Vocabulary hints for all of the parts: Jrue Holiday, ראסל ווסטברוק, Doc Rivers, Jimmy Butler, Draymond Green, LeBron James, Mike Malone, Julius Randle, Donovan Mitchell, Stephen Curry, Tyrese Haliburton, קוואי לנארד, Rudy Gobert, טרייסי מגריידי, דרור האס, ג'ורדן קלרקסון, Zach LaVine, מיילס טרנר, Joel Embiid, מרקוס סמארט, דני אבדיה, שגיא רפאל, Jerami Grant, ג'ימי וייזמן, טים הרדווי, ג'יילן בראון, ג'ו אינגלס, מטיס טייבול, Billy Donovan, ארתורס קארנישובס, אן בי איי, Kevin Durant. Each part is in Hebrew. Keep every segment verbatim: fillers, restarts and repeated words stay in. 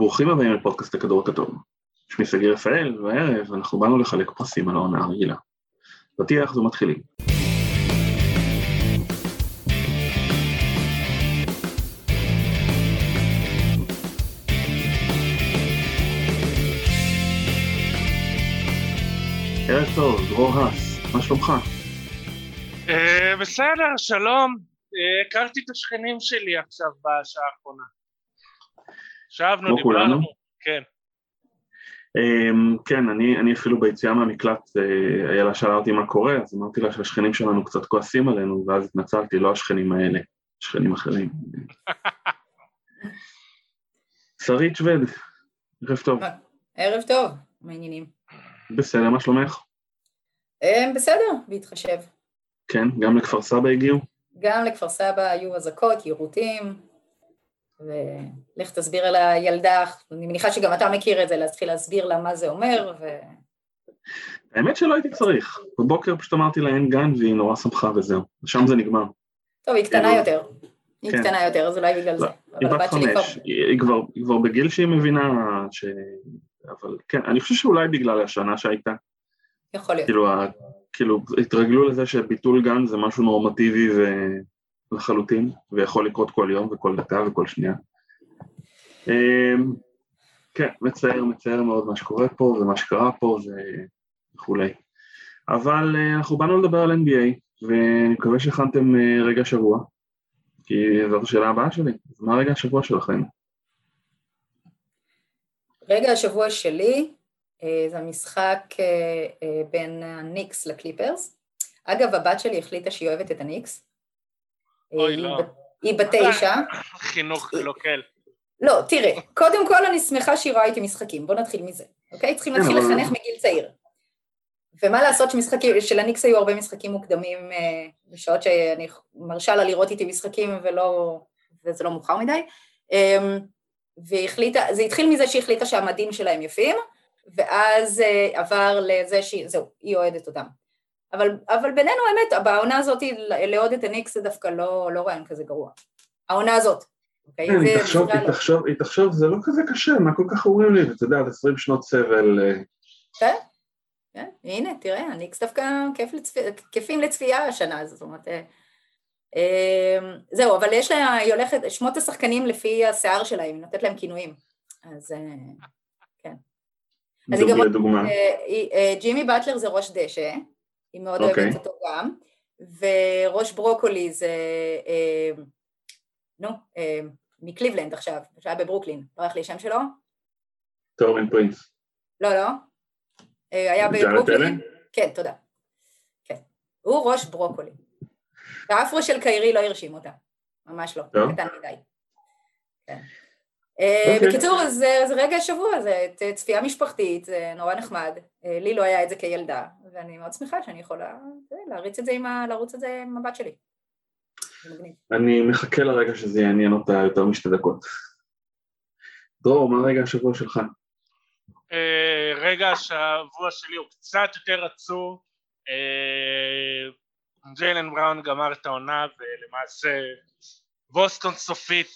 ברוכים הבאים לפודקאסט הכדור הכתום. שמי סגי רפאל, והערב אנחנו באנו לחלק פרסים על העונה הרגילה. פתיח אנחנו מתחילים. ערב טוב, דרור הס, מה שלומך? בסדר, שלום. הכרתי את השכנים שלי עכשיו בשעה האחרונה. שבנו, דיברנו, כן. כן, אני אפילו ביציאה מהמקלט, איילה שאלה אותי מה קורה, אז אמרתי לה שהשכנים שלנו קצת כועסים עלינו, ואז התנצלתי, לא השכנים האלה, שכנים אחרים. שרית שווד, ערב טוב. ערב טוב, מעניינים. בסדר, מה שלומך? בסדר, בהתחשב. כן, גם לכפר סבא הגיעו? גם לכפר סבא היו הזקות, יירוטים, ולך תסביר על הילדה, אני מניחה שגם אתה מכיר את זה, להתחיל להסביר לה מה זה אומר. ו... האמת שלא הייתי צריך, בבוקר פשוט אמרתי לה אין גן והיא נורא שמחה וזהו, שם זה נגמר. טוב, היא קטנה יותר, היא קטנה יותר, אז אולי בגלל זה. היא בת חמש, היא כבר בגיל שהיא מבינה, אבל כן, אני חושב שאולי בגלל השנה שהייתה. יכול להיות. כאילו, התרגלו לזה שביטול גן זה משהו נורמטיבי ו... לחלוטין, ויכול לקרות כל יום וכל דקה וכל שנייה. כן, מצער, מצער מאוד מה שקורה פה ומה שקרה פה וכולי. אבל אנחנו באנו לדבר על אן בי איי, ואני מקווה שהכנתם רגע שבוע, כי זאת השאלה הבאה שלי, אז מה רגע השבוע שלכם? רגע השבוע שלי זה המשחק בין הניקס לקליפרס. אגב, הבת שלי החליטה שהיא אוהבת את הניקס, אוי, לא. היא בתשע. חינוך לוקל. לא, תראה, קודם כל אני שמחה שהיא רואה איתי משחקים, בוא נתחיל מזה, אוקיי? צריכים להתחיל לחנך מגיל צעיר. ומה לעשות שמשחקים, שלניקס היו הרבה משחקים מוקדמים, בשעות שאני מרשה לה לראות איתי משחקים, וזה לא מאוחר מדי, זה התחיל מזה שהיא החליטה שהמדים שלהם יפים, ואז עבר לזה שזהו, היא אוהדת אותם. אבל, אבל בינינו האמת, בעונה הזאת, לעוד את הניקס זה דווקא לא, לא רעיון כזה גרוע. העונה הזאת. Okay? כן, היא תחשוב, היא תחשוב, היא תחשוב, זה לא כזה קשה, מה כל כך אומרים לי, ואתה יודעת, עשרים שנות סבל. כן, כן, הנה, תראה, הניקס דווקא כיף לצפי, כיפים לצפייה השנה הזאת, זאת אומרת, אה, זהו, אבל יש לה, היא הולכת, שמות השחקנים לפי השיער שלה, היא נותנת להם כינויים, אז... אה, כן. אז היא גם... דוגמה. אה, אה, ג'ימי בטלר זה ראש דשא, היא מאוד אוהבת אותו גם, וראש ברוקולי זה, נו, מקליבלנד עכשיו, שהיה בברוקלין, ברח לי שם שלו? טורמן פרינס. לא, לא, היה בברוקלין. כן, תודה. הוא ראש ברוקולי. והאפרו של קיירי לא הרשים אותה, ממש לא, קטן מדי. בקיצור, זה רגע השבוע, זה צפייה משפחתית, זה נורא נחמד, לי לא היה את זה כילדה, ואני מאוד שמחה שאני יכולה להריץ את זה, לרוץ את זה עם הבת שלי. אני מחכה לרגע שזה יעניין אותה יותר משתי דקות. דרור, מה רגע השבוע שלך? רגע השבוע שלי הוא קצת יותר עצוב, ג'יילן בראון גמר את העונה, ולמעשה בוסטון סופית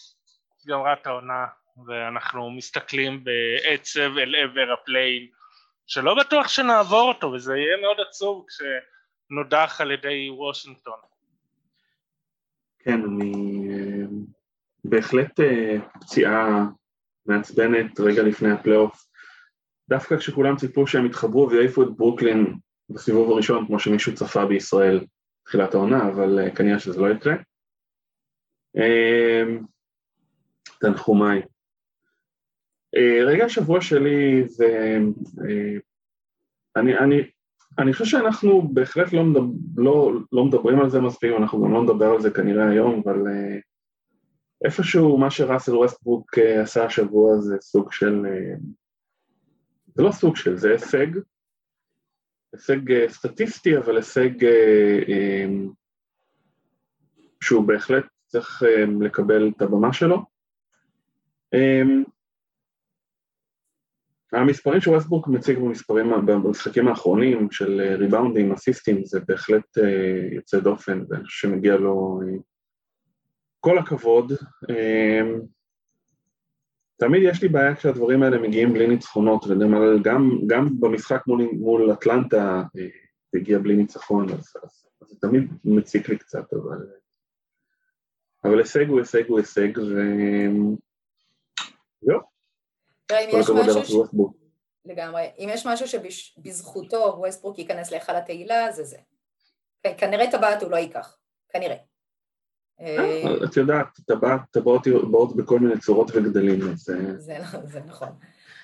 גמרה את העונה, ואנחנו מסתכלים בעצב אל עבר הפליין, שלא בטוח שנעבור אותו, וזה יהיה מאוד עצוב כשנודח על ידי וושינגטון. כן, אני בהחלט פציעה מעצבנת רגע לפני הפלייאוף, דווקא כשכולם ציפו שהם התחברו ויעיפו את ברוקלין בסיבוב הראשון, כמו שמישהו צפה בישראל תחילת העונה, אבל כנראה שזה לא יקרה. תנחומיי. רגע השבוע שלי זה, אני, אני, אני חושב שאנחנו בהחלט לא, מדבר, לא, לא מדברים על זה מספיק, אנחנו גם לא נדבר על זה כנראה היום, אבל איפשהו מה שראסל ווסטברוק עשה השבוע זה סוג של, זה לא סוג של, זה הישג, הישג סטטיסטי, אבל הישג שהוא בהחלט צריך לקבל את הבמה שלו. המספרים שווסטברוק מציג במספרים, במשחקים האחרונים של ריבאונדים, אסיסטים, זה בהחלט יוצא דופן, ואני חושב שמגיע לו כל הכבוד. תמיד יש לי בעיה כשהדברים האלה מגיעים בלי ניצחונות, וגם גם במשחק מול, מול אטלנטה הגיע בלי ניצחון, אז, אז, אז זה תמיד מציק לי קצת, אבל, אבל הישג הוא הישג הוא הישג, ו... זהו. כל הכבוד לרצו וסבוק. לגמרי. אם יש משהו שבזכותו ווסטברוק ייכנס להיכל התהילה, זה זה. כנראה טבעת הוא לא ייקח, כנראה. את יודעת, טבעות באות בכל מיני צורות וגדלים. זה נכון.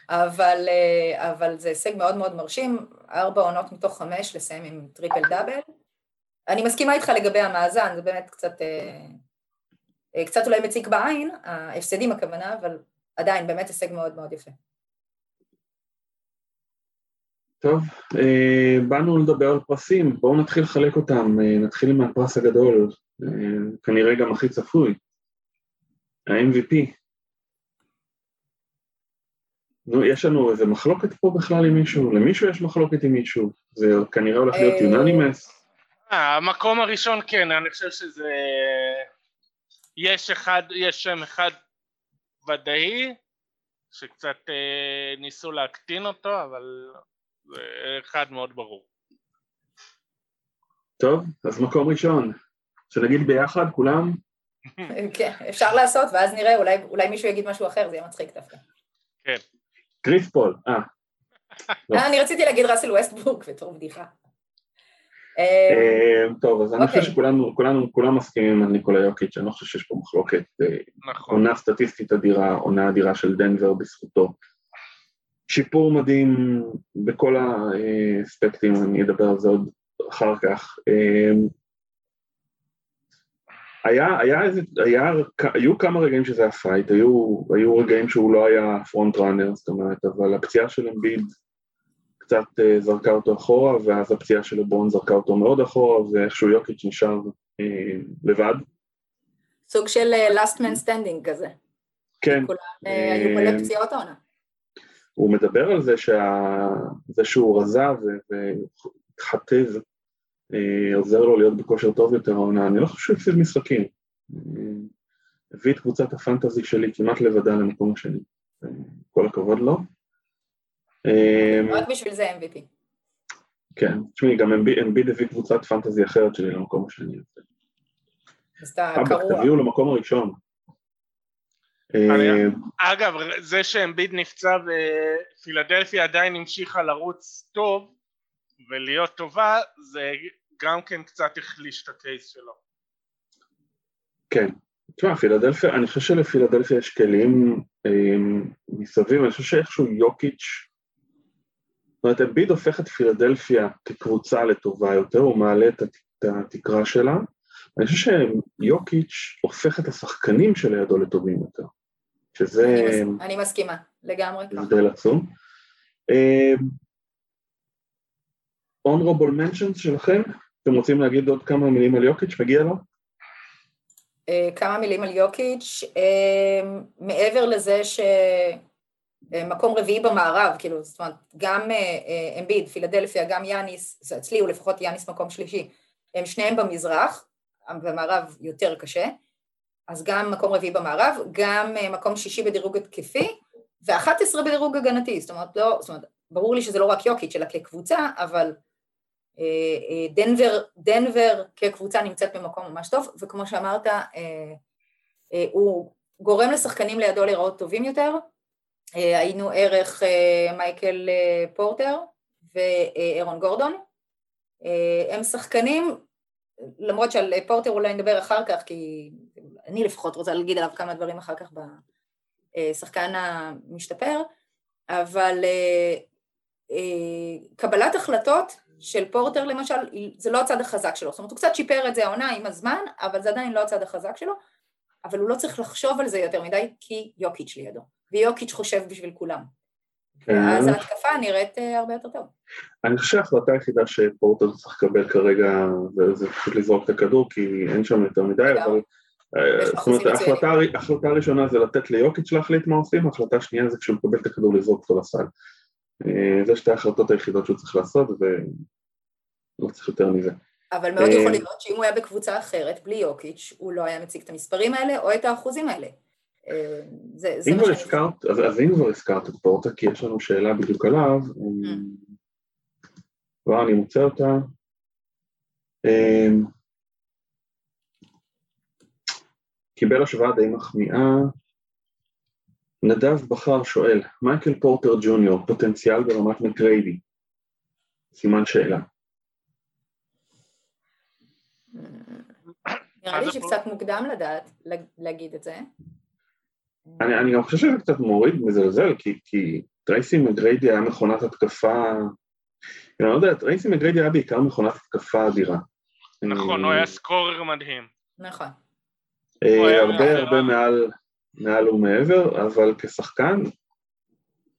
אבל זה הישג מאוד מאוד מרשים, ארבע עונות מתוך חמש לסיים עם טריפל דאבל. אני מסכימה איתך לגבי המאזן, זה באמת קצת אולי מציק בעין, ההפסדים הכוונה, אבל עדיין באמת הישג מאוד מאוד יפה. טוב, באנו לדבר על פרסים, בואו נתחיל לחלק אותם, נתחיל עם הפרס הגדול, כנראה גם הכי צפוי, ה-אם וי פי. נו, יש לנו איזה מחלוקת פה בכלל עם מישהו, למישהו יש מחלוקת עם מישהו, זה כנראה הולך להיות יוננימס. המקום הראשון כן, אני חושב שזה, יש אחד, יש שם אחד ודאי, שקצת ניסו להקטין אותו, אבל... אחד מאוד ברור. טוב, אז מקום ראשון, שנגיד ביחד כולם? כן, אפשר לעשות, ואז נראה, אולי, אולי מישהו יגיד משהו אחר, זה יהיה מצחיק דווקא. כן. קריס פול, אה. אני רציתי להגיד רסל ווסטברוק, בתור בדיחה. טוב, אז אני חושב שכולם מסכימים על ניקולה יוקיץ', אני חושב שיש פה מחלוקת, עונה סטטיסטית אדירה, עונה אדירה של דנבר בזכותו. שיפור מדהים בכל האספקטים, אני אדבר על זה עוד אחר כך. היה, היה, היה, היו כמה רגעים שזה היה פייט, היו, היו רגעים שהוא לא היה פרונט ראנר, זאת אומרת, אבל הפציעה של אמביד קצת זרקה אותו אחורה, ואז הפציעה של לברון זרקה אותו מאוד אחורה, ואיכשהו יוקיץ' נשאר אה, לבד. סוג של last man standing כזה. כן. כולם אה, היו מלא פציעות העונה. הוא מדבר על זה, שה... זה שהוא רזה וחטב עוזר לו להיות בכושר טוב יותר העונה, אני לא חושב שהוא הפסיד משחקים, הביא את קבוצת הפנטזי שלי כמעט לבדה למקום השני, כל הכבוד לו. רק בשביל זה אם וי פי. כן, תשמעי, גם אמביד הביא קבוצת פנטזי אחרת שלי למקום השני. אז אתה קרוע. תביאו למקום הראשון. אגב, זה שאמביד נפצע ופילדלפיה עדיין המשיכה לרוץ טוב ולהיות טובה, זה גם כן קצת החליש את הקייס שלו. כן, תשמע, פילדלפיה, אני חושב שלפילדלפיה יש כלים מסביב, אני חושב שאיכשהו יוקיץ', זאת אומרת, אמביד הופך את פילדלפיה כקבוצה לטובה יותר, הוא מעלה את התקרה שלה, אני חושב שיוקיץ' הופך את השחקנים שלידו לטובים יותר. שזה... אני, מס... אני מסכימה, לגמרי. זה די לעצום. Honorable mentions שלכם, אתם רוצים להגיד עוד כמה מילים על יוקיץ', מגיע לו? Uh, כמה מילים על יוקיץ', uh, מעבר לזה שמקום רביעי במערב, כאילו, זאת אומרת, גם אמביד, uh, פילדלפיה, גם יאניס, אצלי הוא לפחות יאניס מקום שלישי, הם שניהם במזרח, במערב יותר קשה, אז גם מקום רביעי במערב, גם מקום שישי בדירוג התקפי, ו-אחת עשרה בדירוג הגנתי, זאת אומרת, לא, זאת אומרת, ברור לי שזה לא רק יוקיץ' אלא כקבוצה, אבל אה, אה, דנבר, דנבר כקבוצה נמצאת במקום ממש טוב, וכמו שאמרת, אה, אה, הוא גורם לשחקנים לידו לראות טובים יותר, אה, היינו ערך אה, מייקל אה, פורטר ואירון גורדון, אה, הם שחקנים, למרות שעל פורטר אולי נדבר אחר כך, כי אני לפחות רוצה להגיד עליו כמה דברים אחר כך בשחקן המשתפר, אבל קבלת החלטות של פורטר למשל, זה לא הצד החזק שלו, זאת אומרת, הוא קצת שיפר את זה העונה עם הזמן, אבל זה עדיין לא הצד החזק שלו, אבל הוא לא צריך לחשוב על זה יותר מדי, כי יוקיץ' לידו, ויוקיץ' חושב בשביל כולם. אז ההתקפה נראית הרבה יותר טוב. אני חושב שההחלטה היחידה שפורטר צריך לקבל כרגע, זה פשוט לזרוק את הכדור, כי אין שם יותר מדי, אבל... זאת אומרת, ההחלטה הראשונה זה לתת ליוקיץ' להחליט מה עושים, ההחלטה השנייה זה כשהוא מקבל את הכדור לזרוק אותו לסל. זה שתי ההחלטות היחידות שהוא צריך לעשות, ולא צריך יותר מזה. אבל מאוד יכול להיות שאם הוא היה בקבוצה אחרת, בלי יוקיץ', הוא לא היה מציג את המספרים האלה, או את האחוזים האלה. אם כבר הזכרת, אז אם כבר הזכרת את פורטר, כי יש לנו שאלה בדיוק עליו, כבר אני מוצא אותה, קיבל השוואה די מחמיאה, נדב בחר שואל, מייקל פורטר ג'וניור, פוטנציאל ברמת מקריידי, סימן שאלה. נראה לי שקצת מוקדם לדעת, להגיד את זה. אני, אני גם חושב שזה קצת מוריד מזלזל, כי, כי טרייסי מגריידי היה מכונת התקפה, אני לא יודע, טרייסי מגריידי היה בעיקר מכונת התקפה אדירה. נכון, הוא היה סקורר מדהים. נכון. הרבה הרבה מעל, מעל ומעבר, אבל כשחקן,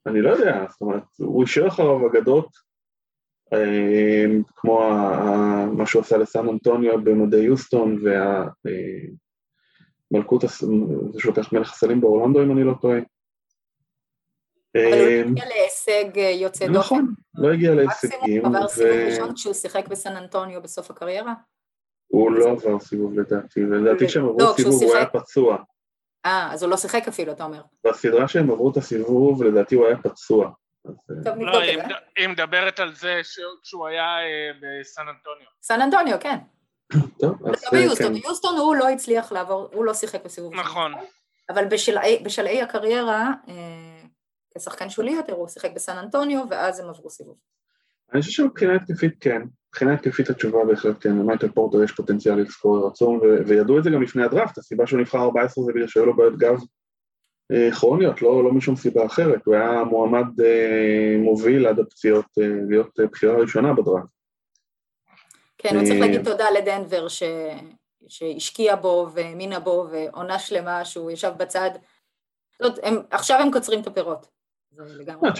אני לא יודע, זאת אומרת, הוא יישאר אחריו אגדות, כמו מה שהוא עשה לסן אנטוניו במדי יוסטון, וה... מלכות, זה שלוקח מלך הסלים באורלנדו, אם אני לא טועה. אבל הוא לא הגיע להישג יוצא דופן. נכון, לא הגיע להישגים. עבר סיבוב ראשון כשהוא שיחק בסן אנטוניו בסוף הקריירה? הוא לא עבר סיבוב לדעתי, לדעתי כשהם עברו סיבוב הוא היה פצוע. אה, אז הוא לא שיחק אפילו, אתה אומר. בסדרה שהם עברו את הסיבוב, לדעתי הוא היה פצוע. לא, היא מדברת על זה כשהוא היה בסן אנטוניו. סן אנטוניו, כן. ביוסטון הוא לא הצליח לעבור, הוא לא שיחק בסיבוב, נכון, אבל בשלהי הקריירה כשחקן שולי יותר הוא שיחק בסן אנטוניו ואז הם עברו סיבוב. אני חושב שמבחינה התקפית כן, מבחינה התקפית התשובה בהחלט כן, למייקל פורטר יש פוטנציאל לסקור רצון, וידעו את זה גם לפני הדראפט, הסיבה שהוא נבחר ארבע עשרה זה בגלל שהיו לו בעיות גב כרוניות, לא משום סיבה אחרת, הוא היה מועמד מוביל עד הפציעות להיות בחירה ראשונה בדראפט. כן, הוא צריך להגיד תודה לדנבר שהשקיע בו והאמינה בו ועונה שלמה שהוא ישב בצד. עכשיו הם קוצרים את הפירות.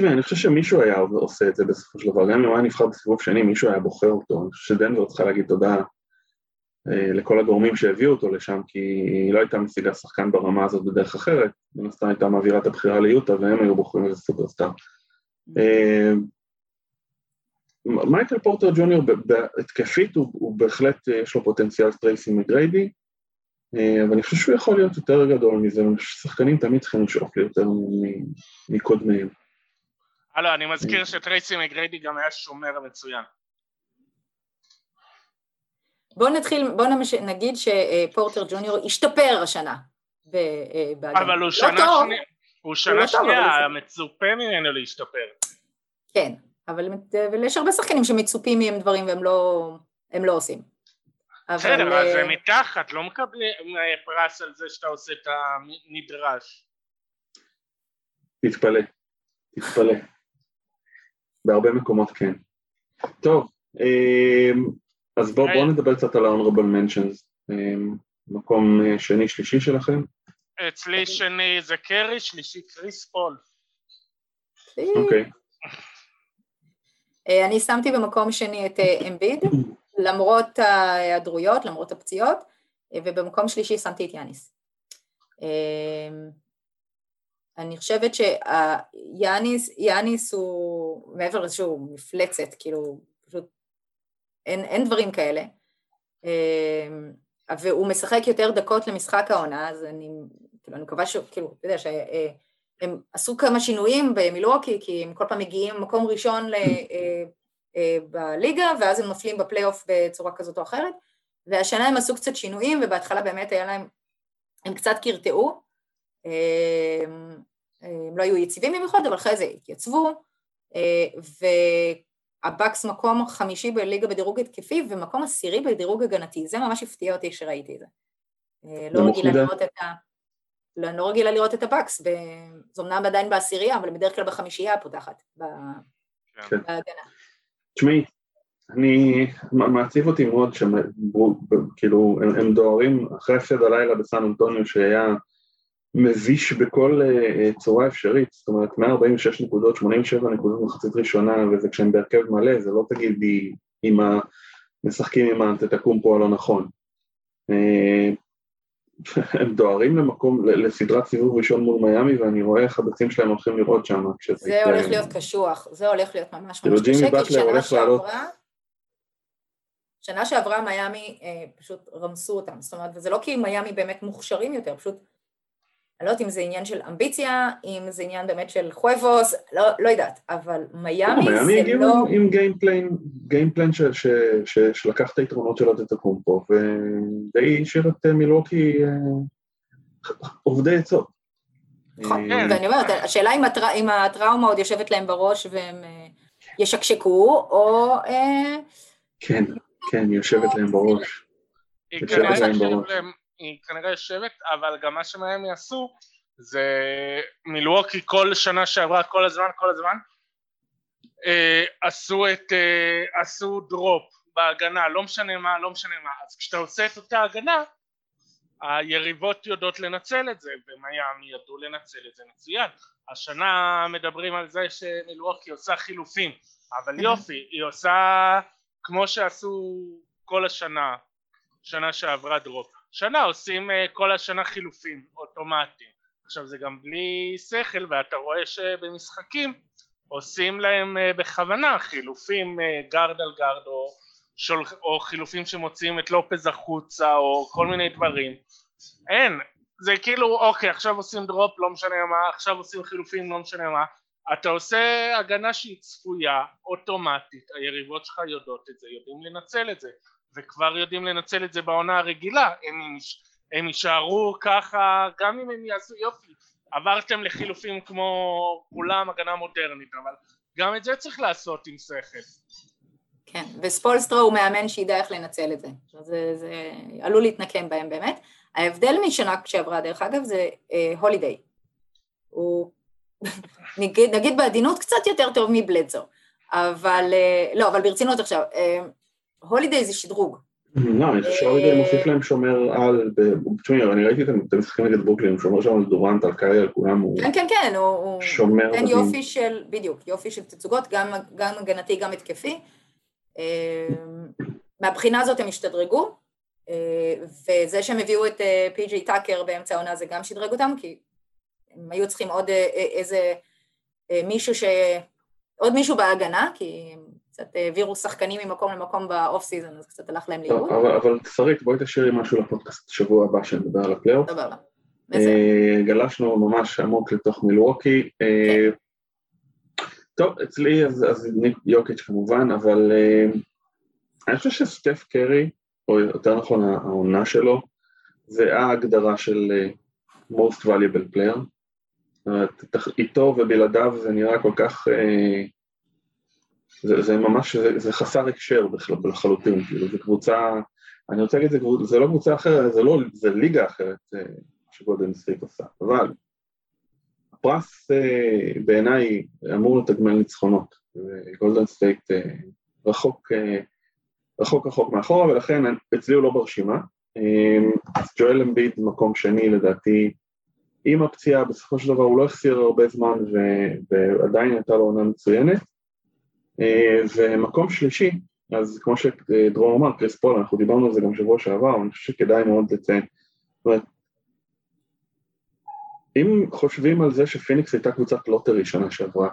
אני חושב שמישהו היה עושה את זה בסופו של דבר, גם אם הוא היה נבחר בסיבוב שני, מישהו היה בוחר אותו. אני חושב שדנבר צריכה להגיד תודה לכל הגורמים שהביאו אותו לשם, כי היא לא הייתה משיגה שחקן ברמה הזאת בדרך אחרת, מן הסתם הייתה מעבירה את הבחירה ליוטה, והם היו בוחרים איזה סופרסטאר. מייקל פורטר ג'וניור בהתקפית הוא, הוא בהחלט יש לו פוטנציאל טרייסי מגריידי, אבל אני חושב שהוא יכול להיות יותר גדול מזה, שחקנים תמיד צריכים לשאוף לי יותר מקודמיהם. הלו, אני מזכיר שטרייסי מגריידי גם היה שומר מצוין. בואו נתחיל, בואו נגיד שפורטר ג'וניור השתפר השנה. אבל הוא שנה שנייה, מצופה ממנו להשתפר. כן. אבל יש הרבה שחקנים שמצופים מהם דברים והם לא, הם לא עושים. בסדר, אבל זה מתחת, לא מקבלים פרס על זה שאתה עושה את הנדרש. תתפלא, תתפלא. בהרבה מקומות כן. טוב, אז בואו נדבר קצת על ה-Honorable Mentions, מקום שני, שלישי שלכם. אצלי שני זה קרי, שלישי קריס פול. אוקיי. אני שמתי במקום שני את אמביד, למרות ההיעדרויות, למרות הפציעות, ובמקום שלישי שמתי את יאניס. אני חושבת שיאניס הוא מעבר שהוא מפלצת, כאילו פשוט אין דברים כאלה, והוא משחק יותר דקות למשחק העונה, אז אני מקווה שכאילו, אתה יודע ש... הם עשו כמה שינויים במילווקי, כי הם כל פעם מגיעים למקום ראשון בליגה, ואז הם נופלים בפלייאוף בצורה כזאת או אחרת, והשנה הם עשו קצת שינויים, ובהתחלה באמת היה להם, הם קצת קרטעו, הם לא היו יציבים במיוחד, אבל אחרי זה התייצבו, והבקס מקום חמישי בליגה בדירוג התקפי, ומקום עשירי בדירוג הגנתי, זה ממש הפתיע אותי כשראיתי את זה. לא רגילה לראות את ה... לא רגילה לראות את הבקס, זו אמנם עדיין בעשירייה, אבל בדרך כלל בחמישייה הפותחת, בהגנה. תשמעי, אני, מעציב אותי מאוד, כאילו, הם דוהרים אחרי הפסד הלילה בסן אנטוניו, שהיה מביש בכל צורה אפשרית, זאת אומרת, מאה ארבעים ושש נקודות, שמונים ושבע נקודות מחצית ראשונה, וזה כשהם בהרכב מלא, זה לא תגידי אם משחקים עם האנטטוקונמפו הלא נכון. הם דוארים למקום, לסדרת סיבוב ראשון מול מיאמי, ואני רואה איך הבצים שלהם הולכים לראות שם. זה הולך להיות קשוח, זה הולך להיות ממש ממש קשה, כי שנה שעברה, שנה שעברה מיאמי פשוט רמסו אותם, זאת אומרת, וזה לא כי מיאמי באמת מוכשרים יותר, פשוט אני לא יודעת אם זה עניין של אמביציה, אם זה עניין באמת של חוויבוס, לא, לא יודעת, אבל מיאמי זה לא... מיאמי הגיעו לא... עם גיימפלן, גיימפלן ש, ש, ש, שלקח את היתרונות של אנטטוקונפו, ודי השאיר את מילווקי עובדי עצות. נכון, ואני אומרת, השאלה אם, הטרא, אם הטראומה עוד יושבת להם בראש והם ישקשקו, או... כן, כן, יושבת להם בראש. יושבת להם בראש. היא כנראה יושבת, אבל גם מה שמהם יעשו, זה מילווקי כל שנה שעברה, כל הזמן, כל הזמן, עשו את, עשו דרופ בהגנה, לא משנה מה, לא משנה מה, אז כשאתה עושה את אותה הגנה, היריבות יודעות לנצל את זה, ומיאמי ידעו לנצל את זה מצוין. השנה מדברים על זה שמילווקי עושה חילופים, אבל יופי, היא עושה כמו שעשו כל השנה, שנה שעברה דרופ. שנה עושים כל השנה חילופים אוטומטיים. עכשיו זה גם בלי שכל, ואתה רואה שבמשחקים עושים להם בכוונה חילופים גרד על גרד, או, שול, או חילופים שמוציאים את לופז החוצה, או כל מיני דברים. אין, זה כאילו אוקיי, עכשיו עושים דרופ לא משנה מה, עכשיו עושים חילופים לא משנה מה, אתה עושה הגנה שהיא צפויה אוטומטית, היריבות שלך יודעות את זה, יודעים לנצל את זה. וכבר יודעים לנצל את זה בעונה הרגילה, הם, הם יישארו ככה, גם אם הם יעשו יופי, עברתם לחילופים כמו כולם, הגנה מודרנית, אבל גם את זה צריך לעשות עם שכל. כן, וספולסטרו הוא מאמן שידע איך לנצל את זה, זה, זה עלול להתנקם בהם באמת. ההבדל משנה שעברה דרך אגב זה אה, הולידיי, הוא נגיד, נגיד בעדינות קצת יותר טוב מבלדזו, אבל אה, לא, אבל ברצינות עכשיו, אה, הולידיי זה שדרוג. לא, אני חושב שהולידיי מוסיף להם שומר על, בטווינר, אני ראיתי אתם משחקים נגד ברוקלין, שומר שם על דורנט, על קארי, על כולם, הוא שומר. כן, כן, הוא נותן יופי של, בדיוק, יופי של תצוגות, גם הגנתי, גם התקפי. מהבחינה הזאת הם השתדרגו, וזה שהם הביאו את פי.ג'יי טאקר באמצע העונה, זה גם שדרג אותם, כי הם היו צריכים עוד איזה מישהו ש... עוד מישהו בהגנה, כי... קצת העבירו שחקנים ממקום למקום באוף סיזון, אז קצת הלך להם לאיבוד. אבל שרית, בואי תשאירי משהו לפודקאסט שבוע הבא שנדבר על הפלייאוף. דבר לה. גלשנו ממש עמוק לתוך מילווקי. טוב, אצלי אז יוקיץ' כמובן, אבל אני חושב שסטף קרי, או יותר נכון העונה שלו, זה ההגדרה של most valuable player. איתו ובלעדיו זה נראה כל כך... זה, זה ממש, זה, זה חסר הקשר לחלוטין, כאילו, זה קבוצה, אני רוצה להגיד, זה, זה לא קבוצה אחרת, זה לא, זה ליגה אחרת שגולדן סטייט עושה, אבל הפרס בעיניי אמור לתגמל ניצחונות, וגולדן סטייט רחוק, רחוק רחוק מאחורה, ולכן אצלי הוא לא ברשימה, אז ג'ואל אמביד מקום שני לדעתי, עם הפציעה, בסופו של דבר הוא לא החסיר הרבה זמן, ו, ועדיין הייתה לו עונה מצוינת, ומקום שלישי, אז כמו שדרור אמר, קריס פול, אנחנו דיברנו על זה גם שבוע שעבר, אני חושב שכדאי מאוד לציין. זאת אומרת, אם חושבים על זה שפיניקס הייתה קבוצת לוטרי שנה שעברה,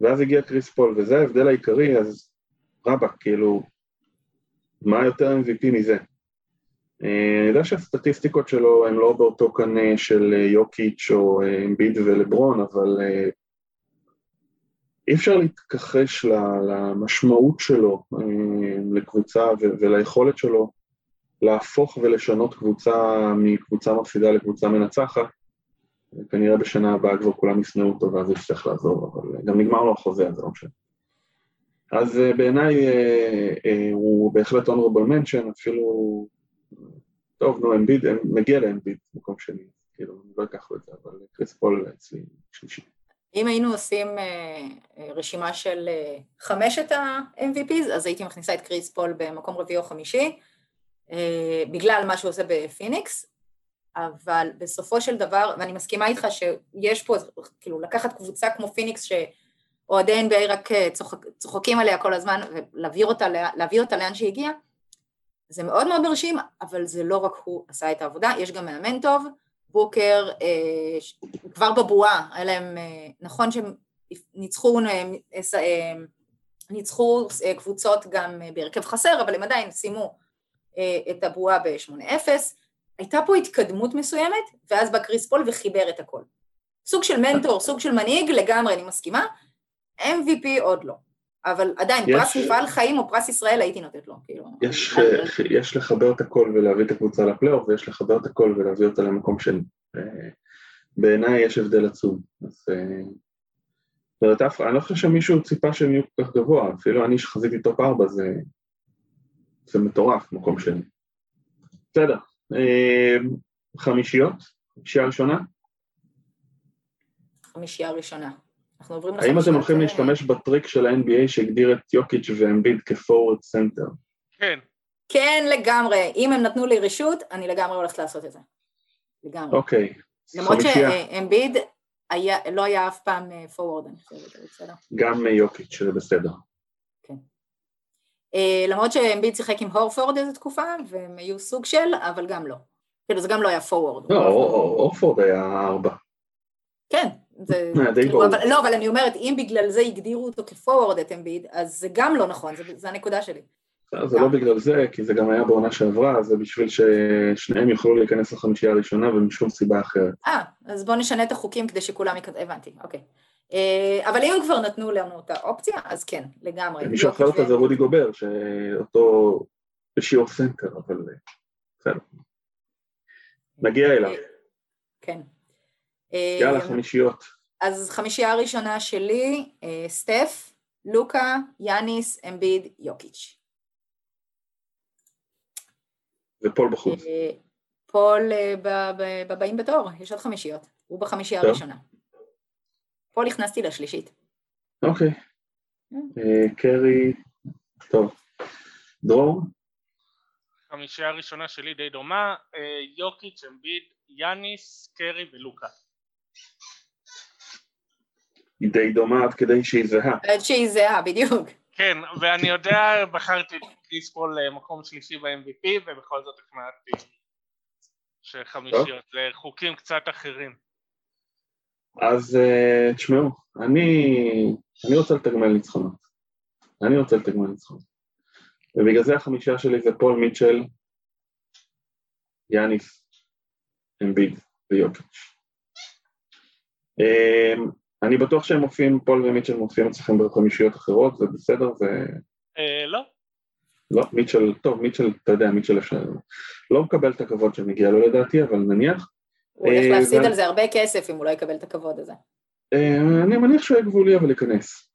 ואז הגיע קריס פול, וזה ההבדל העיקרי, אז רבא, כאילו, מה יותר אם וי פי מזה? אני יודע שהסטטיסטיקות שלו הן לא באותו קנה של יוקיץ' או אמביד ולברון, אבל... אי אפשר להתכחש למשמעות שלו לקבוצה וליכולת שלו להפוך ולשנות קבוצה מקבוצה מפסידה לקבוצה מנצחת, כנראה בשנה הבאה כבר כולם ישנאו אותו ואז יצטרך לעזוב, אבל גם נגמר לו החוזה, זה לא משנה. אז בעיניי הוא בהחלט honorable mention, אפילו, טוב, נו, אמביד, מגיע לאמביד במקום שני, כאילו, אני לא אקח לו את זה, אבל קריס פול אצלי שלישי. אם היינו עושים רשימה של חמשת ה-אם וי פי'ז, אז הייתי מכניסה את קריס פול במקום רביעי או חמישי, בגלל מה שהוא עושה בפיניקס, אבל בסופו של דבר, ואני מסכימה איתך שיש פה, כאילו, לקחת קבוצה כמו פיניקס, שאוהדי אן בי איי רק צוחקים עליה כל הזמן, ולהעביר אותה, להעביר אותה לאן שהיא הגיעה, זה מאוד מאוד מרשים, אבל זה לא רק הוא עשה את העבודה, יש גם מאמן טוב, בוקר, כבר בבועה, אלה הם, נכון שהם ניצחו, ניצחו קבוצות גם בהרכב חסר, אבל הם עדיין סיימו את הבועה ב-שמונה אפס, הייתה פה התקדמות מסוימת, ואז בא קריס פול וחיבר את הכל. סוג של מנטור, סוג של מנהיג, לגמרי, אני מסכימה, אם וי פי עוד לא. אבל עדיין, יש... פרס מפעל חיים או פרס ישראל הייתי נותנת לו. כאילו, יש, אני... יש לחבר את הכל ולהביא את הקבוצה לפלייאוף, ויש לחבר את הכל ולהביא אותה למקום של... בעיניי יש הבדל עצום. אז... אני לא חושב שמישהו ציפה שהם יהיו כל כך גבוה, אפילו אני שחזיתי טופ ארבע, זה, זה מטורף, מקום שני. בסדר, חמישיות, חמישייה ראשונה? חמישייה ראשונה. אנחנו עוברים לחמישייה. האם אתם הולכים להשתמש בטריק של ה-אן בי איי שהגדיר את יוקיץ' ואמביד כפורוורד סנטר? כן. כן, לגמרי. אם הם נתנו לי רשות, אני לגמרי הולכת לעשות את זה. לגמרי. אוקיי, למרות שאמביד... היה, לא היה אף פעם פורוורד, אני חושבת, בסדר. גם יוקיץ' שזה בסדר. כן. Uh, למרות שאמביד שיחק עם הורפורד איזו תקופה, והם היו סוג של, אבל גם לא. כאילו, זה גם לא היה פורוורד. לא, הורפורד היה ארבע. כן. זה, כאילו, אבל, לא, אבל אני אומרת, אם בגלל זה הגדירו אותו כפורוורד את אמביד, אז זה גם לא נכון, זה, זה הנקודה שלי. זה לא בגלל זה, כי זה גם היה בעונה שעברה, זה בשביל ששניהם יוכלו להיכנס לחמישייה הראשונה, ומשום סיבה אחרת. אה, אז בואו נשנה את החוקים כדי שכולם יקד... הבנתי, אוקיי. אבל אם כבר נתנו לנו את האופציה, אז כן, לגמרי. מישהו אחר אותה זה רודי גובר, שאותו שיעור סנטר, אבל בסדר. נגיע אליו. כן. יאללה, חמישיות. אז חמישייה הראשונה שלי, סטף, לוקה, יאניס, אמביד, יוקיץ'. ופול בחוץ. פול בבאים בתור, יש עוד חמישיות. הוא בחמישייה הראשונה. פול הכנסתי לשלישית. אוקיי. קרי, טוב. דרור? חמישייה הראשונה שלי די דומה, יוקיץ', אמביד, יאניס, קרי ולוקה. היא די דומה עד כדי שהיא זהה. עד שהיא זהה, בדיוק. כן, ואני יודע, בחרתי קריס פול למקום שלישי ב-אם וי פי, ובכל זאת הכנעתי שחמישיות לחוקים קצת אחרים. אז תשמעו, אני רוצה לתגמל ניצחונות. אני רוצה לתגמל ניצחונות. ובגלל זה החמישה שלי זה פול מיטשל, יאניס, אמביד ויוקיץ'. אני בטוח שהם מופיעים, פול ומיטשל מופיעים אצלכם בחמישיות אחרות, זה בסדר, זה... לא. לא, מיטשל, טוב, מיטשל, אתה יודע, מיטשל אפשר... לא מקבל את הכבוד שמגיע לו לדעתי, אבל נניח... הוא הולך להפסיד על זה הרבה כסף אם הוא לא יקבל את הכבוד הזה. אני מניח שהוא יהיה גבולי, אבל להיכנס.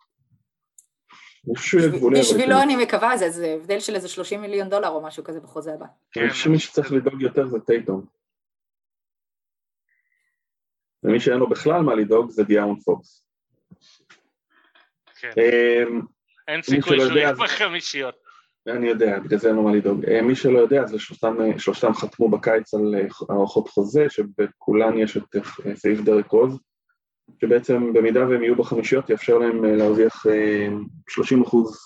בשבילו אני מקווה, זה הבדל של איזה שלושים מיליון דולר או משהו כזה בחוזה הבא. אני חושב שמי שצריך לדאוג יותר זה טייטום. ומי שאין לו בכלל מה לדאוג זה דיארון פוקס. כן. אין סיכוי שהוא יהיה בחמישיות. אני יודע, בגלל זה אין לו מה לדאוג. מי שלא יודע, אז שלושתם חתמו בקיץ על הערכות חוזה, שבכולן יש את סעיף דרק רוז, שבעצם במידה והם יהיו בחמישיות, יאפשר להם להרוויח שלושים אחוז,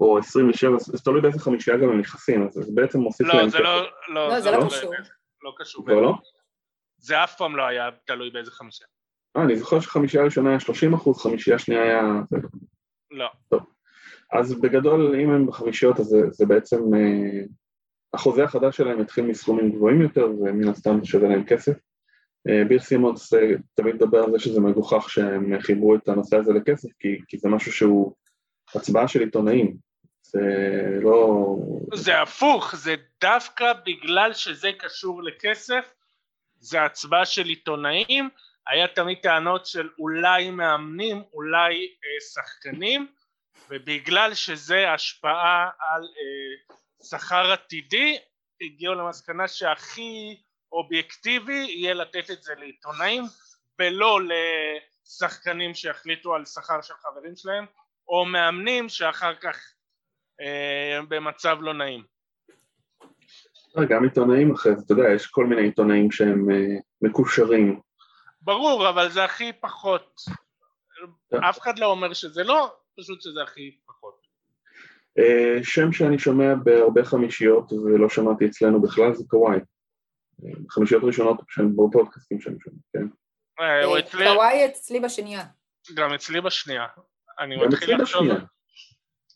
או עשרים ושבע, זה תלוי באיזה חמישייה גם הם נכנסים, אז זה בעצם מוסיף להם... לא, זה לא קשור. לא קשור. לא, לא? זה אף פעם לא היה תלוי באיזה חמישייה. אה, אני זוכר שחמישייה ראשונה היה שלושים אחוז, חמישייה שנייה היה... לא. טוב. אז בגדול, אם הם בחמישיות, אז זה, זה בעצם... אה, החוזה החדש שלהם התחיל מסכומים גבוהים יותר, ומן הסתם שווה להם כסף. אה, ביר סימונס אה, תמיד מדבר על זה שזה מגוחך שהם חיברו את הנושא הזה לכסף, כי, כי זה משהו שהוא הצבעה של עיתונאים. זה לא... זה הפוך, זה דווקא בגלל שזה קשור לכסף, זה הצבעה של עיתונאים, היה תמיד טענות של אולי מאמנים, אולי אה, שחקנים, ובגלל שזה השפעה על אה, שכר עתידי, הגיעו למסקנה שהכי אובייקטיבי יהיה לתת את זה לעיתונאים, ולא לשחקנים שיחליטו על שכר של חברים שלהם, או מאמנים שאחר כך אה, במצב לא נעים. גם עיתונאים אחרי זה, אתה יודע, יש כל מיני עיתונאים שהם מקושרים. ברור, אבל זה הכי פחות. אף אחד לא אומר שזה לא, פשוט שזה הכי פחות. שם שאני שומע בהרבה חמישיות, ולא שמעתי אצלנו בכלל, זה קוואי. חמישיות ראשונות שהם בפודקאסטים שאני שומע, כן? קוואי אצלי בשנייה. גם אצלי בשנייה. אני מתחיל לחשוב.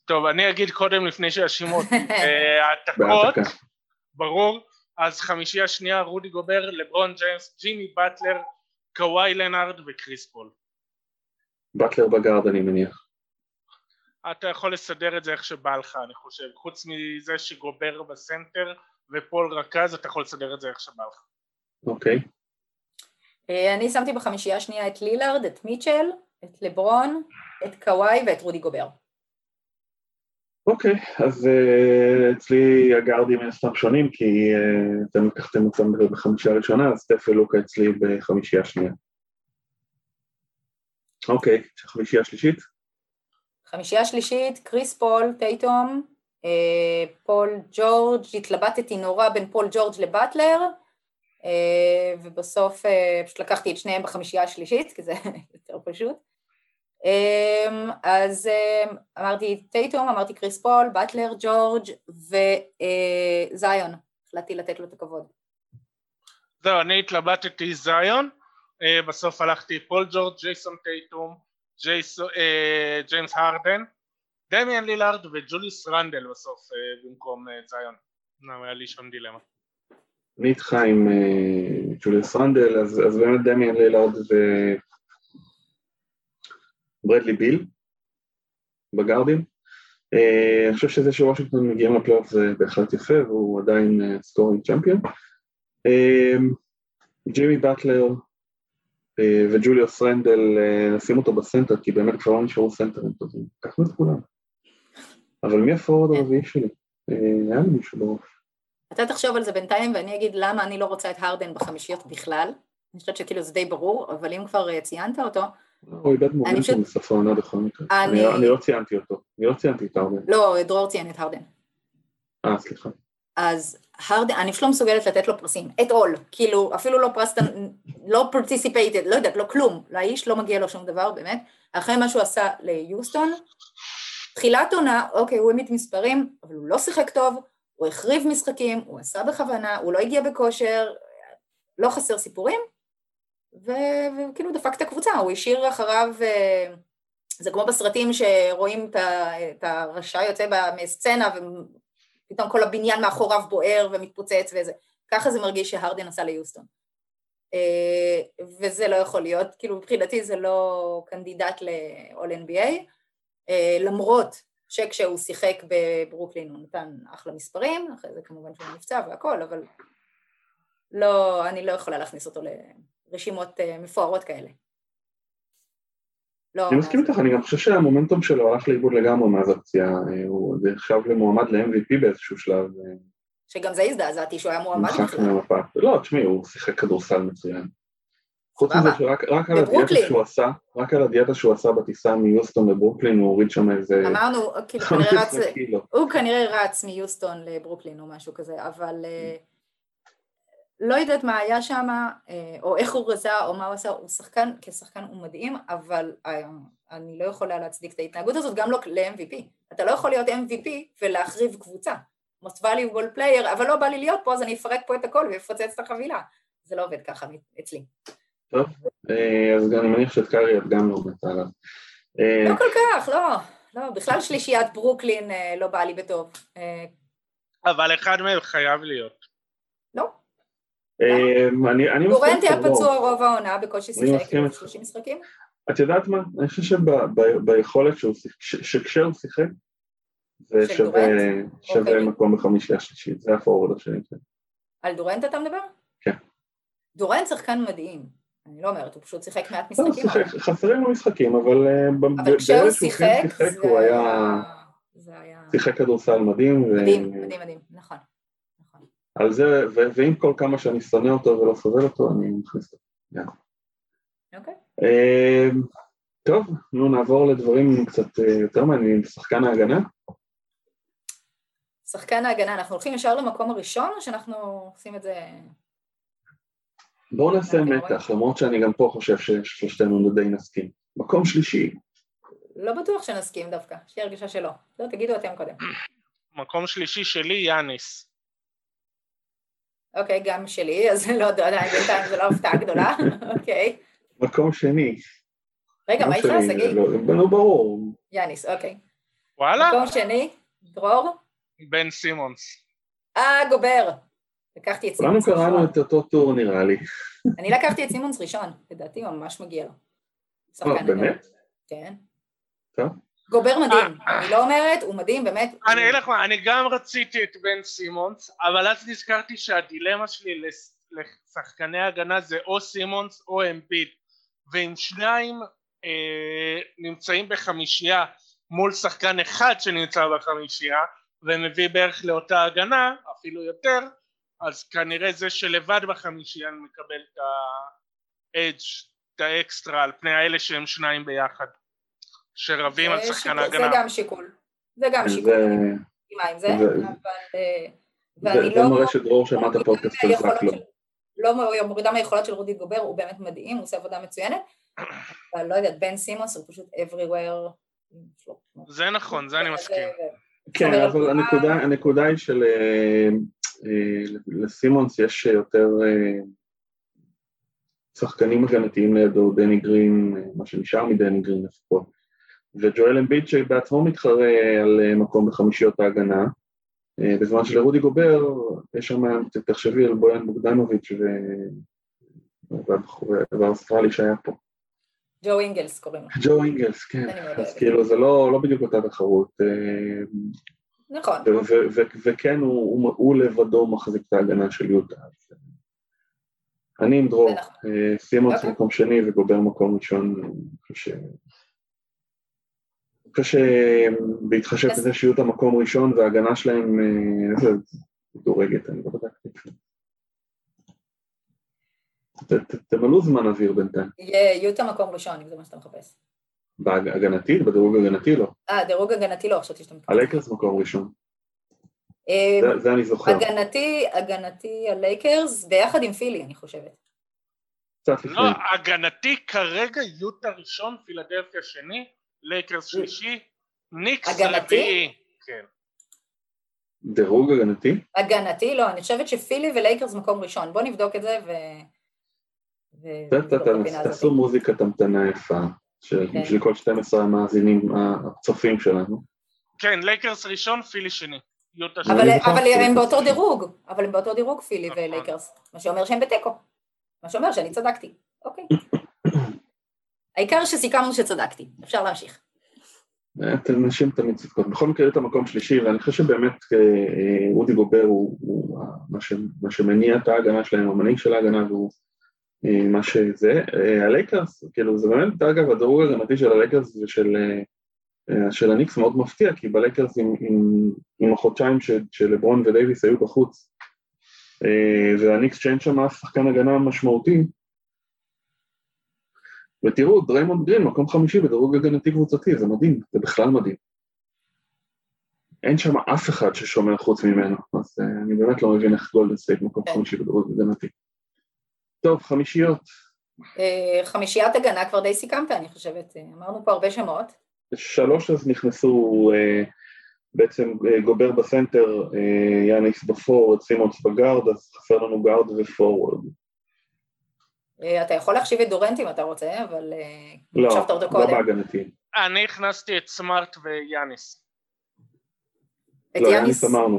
טוב, אני אגיד קודם לפני שישימו אותי. העתקות. ברור, אז חמישייה שנייה, רודי גובר, לברון ג'יימס, ג'ימי באטלר, קוואי לנארד וקריס פול. באטלר בגארד אני מניח. אתה יכול לסדר את זה איך שבא לך, אני חושב, חוץ מזה שגובר בסנטר ופול רכז, אתה יכול לסדר את זה איך שבא לך. אוקיי. אני שמתי בחמישייה השנייה את לילארד, את מיצ'ל, את לברון, את קוואי ואת רודי גובר. אוקיי, אז אצלי הגארדים הם סתם שונים, כי אתם לקחתם אותם בחמישייה הראשונה, אז סטף ולוקה אצלי בחמישייה השנייה. אוקיי, חמישייה שלישית? חמישייה שלישית, קריס פול, טייטום, פול ג'ורג', התלבטתי נורא בין פול ג'ורג' לבטלר, ובסוף פשוט לקחתי את שניהם בחמישייה השלישית, כי זה יותר פשוט. אז אמרתי טייטום, אמרתי קריס פול, באטלר, ג'ורג' וזיון, החלטתי לתת לו את הכבוד. זהו, אני התלבטתי זיון, בסוף הלכתי פול ג'ורג', ג'ייסון טייטום, ג'יימס הרדן, דמיאן לילארד וג'וליוס רנדל בסוף במקום זיון. היה לי שם דילמה. אני איתך עם ג'וליוס רנדל, אז באמת דמיאן לילארד ו... ברדלי ביל, בגארדים. אני חושב שזה שוושינגטון מגיעים לפלייאוף זה בהחלט יפה, והוא עדיין סקורינג צ'מפיון. ג'ימי באטלר וג'וליוס רנדל, נשים אותו בסנטר, כי באמת כבר לא נשארו סנטרים טובים. לקחנו את כולם. אבל מי הפורוורד הרביעי שלי? היה לי מישהו בראש. אתה תחשוב על זה בינתיים, ואני אגיד למה אני לא רוצה את הרדן בחמישיות בכלל. אני חושבת שכאילו זה די ברור, אבל אם כבר ציינת אותו, הוא איבד מומנטום בסוף העונה בכל מקרה. אני לא ציינתי אותו, אני לא ציינתי את הרדן. לא, דרור ציין את הרדן. אה, סליחה. אז הרדן, אני פשוט לא מסוגלת לתת לו פרסים, את אול, כאילו אפילו לא פרס, לא פרטיסיפייטד, לא יודעת, לא כלום, לאיש לא מגיע לו שום דבר, באמת, אחרי מה שהוא עשה ליוסטון, תחילת עונה, אוקיי, הוא העמיד מספרים, אבל הוא לא שיחק טוב, הוא החריב משחקים, הוא עשה בכוונה, הוא לא הגיע בכושר, לא חסר סיפורים, וכאילו דפק את הקבוצה, הוא השאיר אחריו, זה כמו בסרטים שרואים את הרשע יוצא מסצנה, ופתאום כל הבניין מאחוריו בוער ומתפוצץ וזה, ככה זה מרגיש שהרדן עשה ליוסטון, וזה לא יכול להיות, כאילו מבחינתי זה לא קנדידט ל-All-אן בי איי, למרות שכשהוא שיחק בברוקלין הוא נתן אחלה מספרים, אחרי זה כמובן שהוא נפצע והכל, אבל לא, אני לא יכולה להכניס אותו ל... רשימות מפוארות כאלה. אני מסכים איתך, אני גם חושב שהמומנטום שלו הלך לאיבוד לגמרי מאז הפציעה, הוא נחשב למועמד ל-אם וי פי באיזשהו שלב. שגם זה הזדעזעתי, שהוא היה מועמד בכלל. לא, תשמעי, הוא שיחק כדורסל מצוין. חוץ מזה שרק על הדיאטה שהוא עשה בטיסה מיוסטון לברוקלין, הוא הוריד שם איזה... אמרנו, הוא כנראה רץ מיוסטון לברוקלין או משהו כזה, אבל... לא יודעת מה היה שם, או איך הוא רזה, או מה הוא עשה, הוא שחקן, כשחקן הוא מדהים, אבל אני לא יכולה להצדיק את ההתנהגות הזאת, גם לא ל-אם וי פי. אתה לא יכול להיות אם וי פי ולהחריב קבוצה. Most Valuable Player, אבל לא בא לי להיות פה, אז אני אפרק פה את הכל ואפוצץ את החבילה. זה לא עובד ככה אצלי. טוב, אז אני מניח שאת קרי, את גם לא עובדת עליו. לא כל כך, לא. לא, בכלל שלישיית ברוקלין לא בא לי בטוב. אבל אחד מהם חייב להיות. לא. גורנט היה פצוע רוב העונה בקושי שיחק שלושים משחקים. את יודעת מה? אני חושב שביכולת שכשהוא שיחק זה שווה מקום בחמישייה שלישית, זה הפורוורד השני. על דורנט אתה מדבר? כן. דורנט שחקן מדהים, אני לא אומרת, הוא פשוט שיחק מעט משחקים. חסרים לו משחקים, אבל כשהוא שיחק הוא היה שיחק כדורסל מדהים. מדהים, מדהים, נכון. על זה, ו- ואם כל כמה שאני שונא אותו ולא סובל אותו, אני מכניס אותו. אוקיי. Yeah. Okay. Uh, טוב, נו, נעבור לדברים קצת uh, יותר מעניינים. שחקן ההגנה? שחקן ההגנה, אנחנו הולכים ישר למקום הראשון, או שאנחנו עושים את זה... בואו נעשה מתח, למרות שאני גם פה חושב ששלושתנו די נסכים. מקום שלישי. לא בטוח שנסכים דווקא, שהיא הרגישה שלא. לא, תגידו אתם קודם. מקום שלישי שלי, יאניס. אוקיי, גם שלי, אז לא עדיין בינתיים, זו לא הפתעה גדולה, אוקיי. מקום שני. רגע, מה איתך, סגי? לא ברור. יאניס, אוקיי. וואלה. מקום שני, דרור. בן סימונס. אה, גובר. לקחתי את סימונס ראשון. כולנו קראנו את אותו טור נראה לי. אני לקחתי את סימונס ראשון, לדעתי ממש מגיע לו. אה, באמת? כן. טוב. גובר מדהים, אני לא אומרת, הוא מדהים, באמת. אני אלך מה, אני גם רציתי את בן סימונס, אבל אז נזכרתי שהדילמה שלי לשחקני ההגנה זה או סימונס או אמביד, ואם שניים אה, נמצאים בחמישייה מול שחקן אחד שנמצא בחמישייה, ומביא בערך לאותה הגנה, אפילו יותר, אז כנראה זה שלבד בחמישייה אני מקבל את האדג', את האקסטרה, על פני האלה שהם שניים ביחד. שרבים על שחקן ההגנה. זה גם שיקול. זה גם שיקול. עם זה, אבל... זה מראה שדרור שמעת הפודקאסט של זק לו. לא מורידה מהיכולת של רודי גובר, הוא באמת מדהים, הוא עושה עבודה מצוינת, אבל לא יודעת, בן סימונס הוא פשוט everywhere. זה נכון, זה אני מסכים. כן, אבל הנקודה היא של... לסימונס יש יותר... שחקנים הגנתיים לידו, דני גרין, מה שנשאר מדני גרין לפחות, וג'ואל אמביד שבעצמו מתחרה על מקום בחמישיות ההגנה, בזמן שלרודי גובר, יש שם, תחשבי על בויאן בוגדנוביץ' והאוסטרלי שהיה פה. ג'ו אינגלס קוראים. ג'ו אינגלס, כן. אז כאילו זה לא בדיוק אותה תחרות. נכון. וכן, הוא לבדו מחזיק את ההגנה של יוטה. אני עם דרור, סימונס מקום שני וגובר מקום ראשון, כשבהתחשב בזה שיהיו את המקום ראשון וההגנה שלהם דורגת, אני לא בדקתי. תמלאו זמן אוויר בינתיים. יהיו את המקום ראשון, אם זה מה שאתה מחפש. בהגנתי? בדירוג הגנתי לא. אה, דירוג הגנתי לא, חשבתי שאתה מחפש. הלייקרס מקום ראשון. זה אני זוכר. הגנתי, הגנתי הלייקרס, ביחד עם פילי, אני חושבת. לא, הגנתי כרגע יוטה ראשון, פילדלפיה שני, לייקרס שלישי, ניקס רביעי. כן. דירוג הגנתי? הגנתי, לא, אני חושבת שפילי ולייקרס מקום ראשון. בוא נבדוק את זה ו... תעשו מוזיקה תמתנה יפה, של כל שתים עשרה המאזינים הצופים שלנו. כן, לייקרס ראשון, פילי שני. אבל הם באותו דירוג, אבל הם באותו דירוג פילי ולייקרס, מה שאומר שהם בטקו, מה שאומר שאני צדקתי, אוקיי. העיקר שסיכמנו שצדקתי, אפשר להמשיך. אנשים תמיד צדקות, בכל מקרה את המקום שלישי, ואני חושב שבאמת רודי גובר הוא מה שמניע את ההגנה שלהם, המנהיג של ההגנה, והוא מה שזה, הלייקרס, כאילו זה באמת, אגב, הדירוג הגנתי של הלייקרס ושל... של הניקס מאוד מפתיע, כי בלקרס עם, עם, עם החודשיים שלברון ודייביס היו בחוץ, והניקס שאין שם אף שחקן הגנה משמעותי, ותראו, דריימונד גרין, מקום חמישי בדירוג הגנתי קבוצתי, זה מדהים, זה בכלל מדהים. אין שם אף אחד ששומע חוץ ממנו, אז אני באמת לא מבין איך גולדן סטייט מקום חמישי בדירוג הגנתי. טוב, חמישיות. חמישיית הגנה כבר די סיכמת, אני חושבת, אמרנו פה הרבה שמות. שלוש אז נכנסו uh, בעצם uh, גובר בסנטר, uh, יאניס בפורד, סימונס בגארד, אז חסר לנו גארד ופורד. Uh, אתה יכול להחשיב את דורנט אם אתה רוצה, אבל uh, לא, חשבת עוד קודם. לא, לא בהגנתי. אני הכנסתי את סמארט ויאניס. את לא, יאניס, יאניס אמרנו.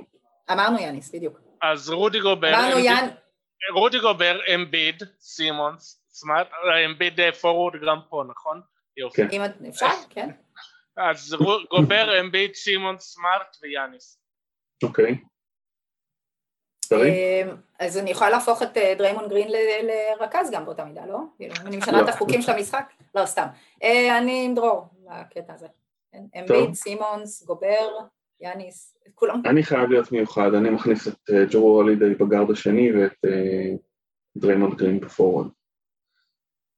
אמרנו יאניס, בדיוק. אז רודי גובר, אמביד, ין... רודי גובר, אמביד, סימונס, סמארט, אמביד פורד גם פה, נכון? יופי. כן. אם אפשר, כן. אז גובר, אמביד, סימונס, סמארט ויאניס. אוקיי. אז אני יכולה להפוך את דריימונד גרין לרכז גם באותה מידה, לא? אני משנה את החוקים של המשחק? לא, סתם. אני עם דרור לקטע הזה. אמביד, סימונס, גובר, יאניס, כולם. אני חייב להיות מיוחד, אני מכניס את ג'רו הולידיי בגארד השני ואת דריימונד גרין בפורד.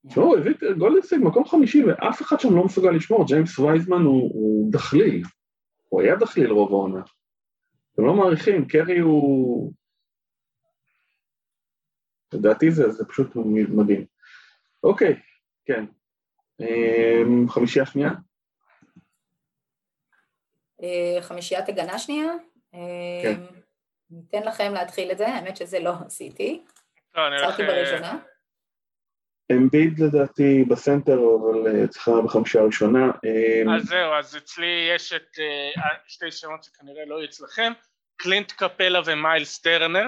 תשמעו, הביא את גולדסטייט מקום חמישי, ואף אחד שם לא מסוגל לשמור, ג'יימס וייזמן הוא דחליל, הוא היה דחליל רוב העונה, אתם לא מעריכים, קרי הוא, לדעתי זה, זה פשוט מדהים. אוקיי, כן, חמישייה שנייה? חמישיית הגנה שנייה? כן. ניתן לכם להתחיל את זה, האמת שזה לא עשיתי, עצרתי בראשונה. אמביד לדעתי בסנטר, אבל צריכה בחמישה הראשונה. אז זהו, אז אצלי יש את שתי שמות שכנראה לא יצלחם, קלינט קפלה ומיילס טרנר,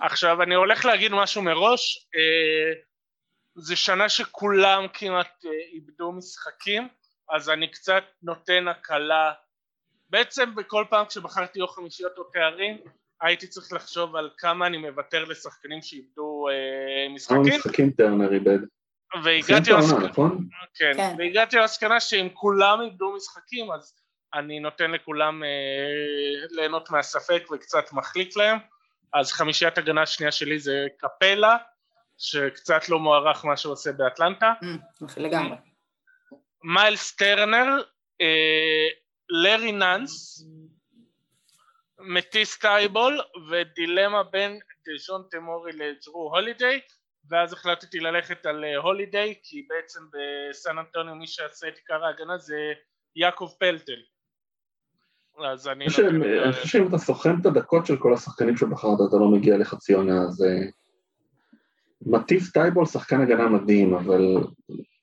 עכשיו אני הולך להגיד משהו מראש, זה שנה שכולם כמעט איבדו משחקים, אז אני קצת נותן הקלה, בעצם בכל פעם כשבחרתי או חמישיות או תארים, הייתי צריך לחשוב על כמה אני מוותר לשחקנים שאיבדו משחקים. משחקים טרנר איבד. והגעתי למסקנה, נכון? כן, והגעתי למסקנה שאם כולם איבדו משחקים, אז אני נותן לכולם ליהנות מהספק וקצת מחליק להם, אז חמישיית הגנה השנייה שלי זה קפלה, שקצת לא מוערך מה שהוא עושה באטלנטה. לגמרי. מיילס טרנר, לרי ננס, מטיס טייבול, ודילמה בין דז'ון תמורי לג'רו הולידיי, ואז החלטתי ללכת על הולידיי, כי בעצם בסן אנטוניו מי שעשה את עיקר ההגנה זה יעקב פלטל. אז אני חושב שאם אתה סוכם את הדקות של כל השחקנים שבחרת, אתה לא מגיע לחצי עונה, אז מטיס טייבול שחקן הגנה מדהים, אבל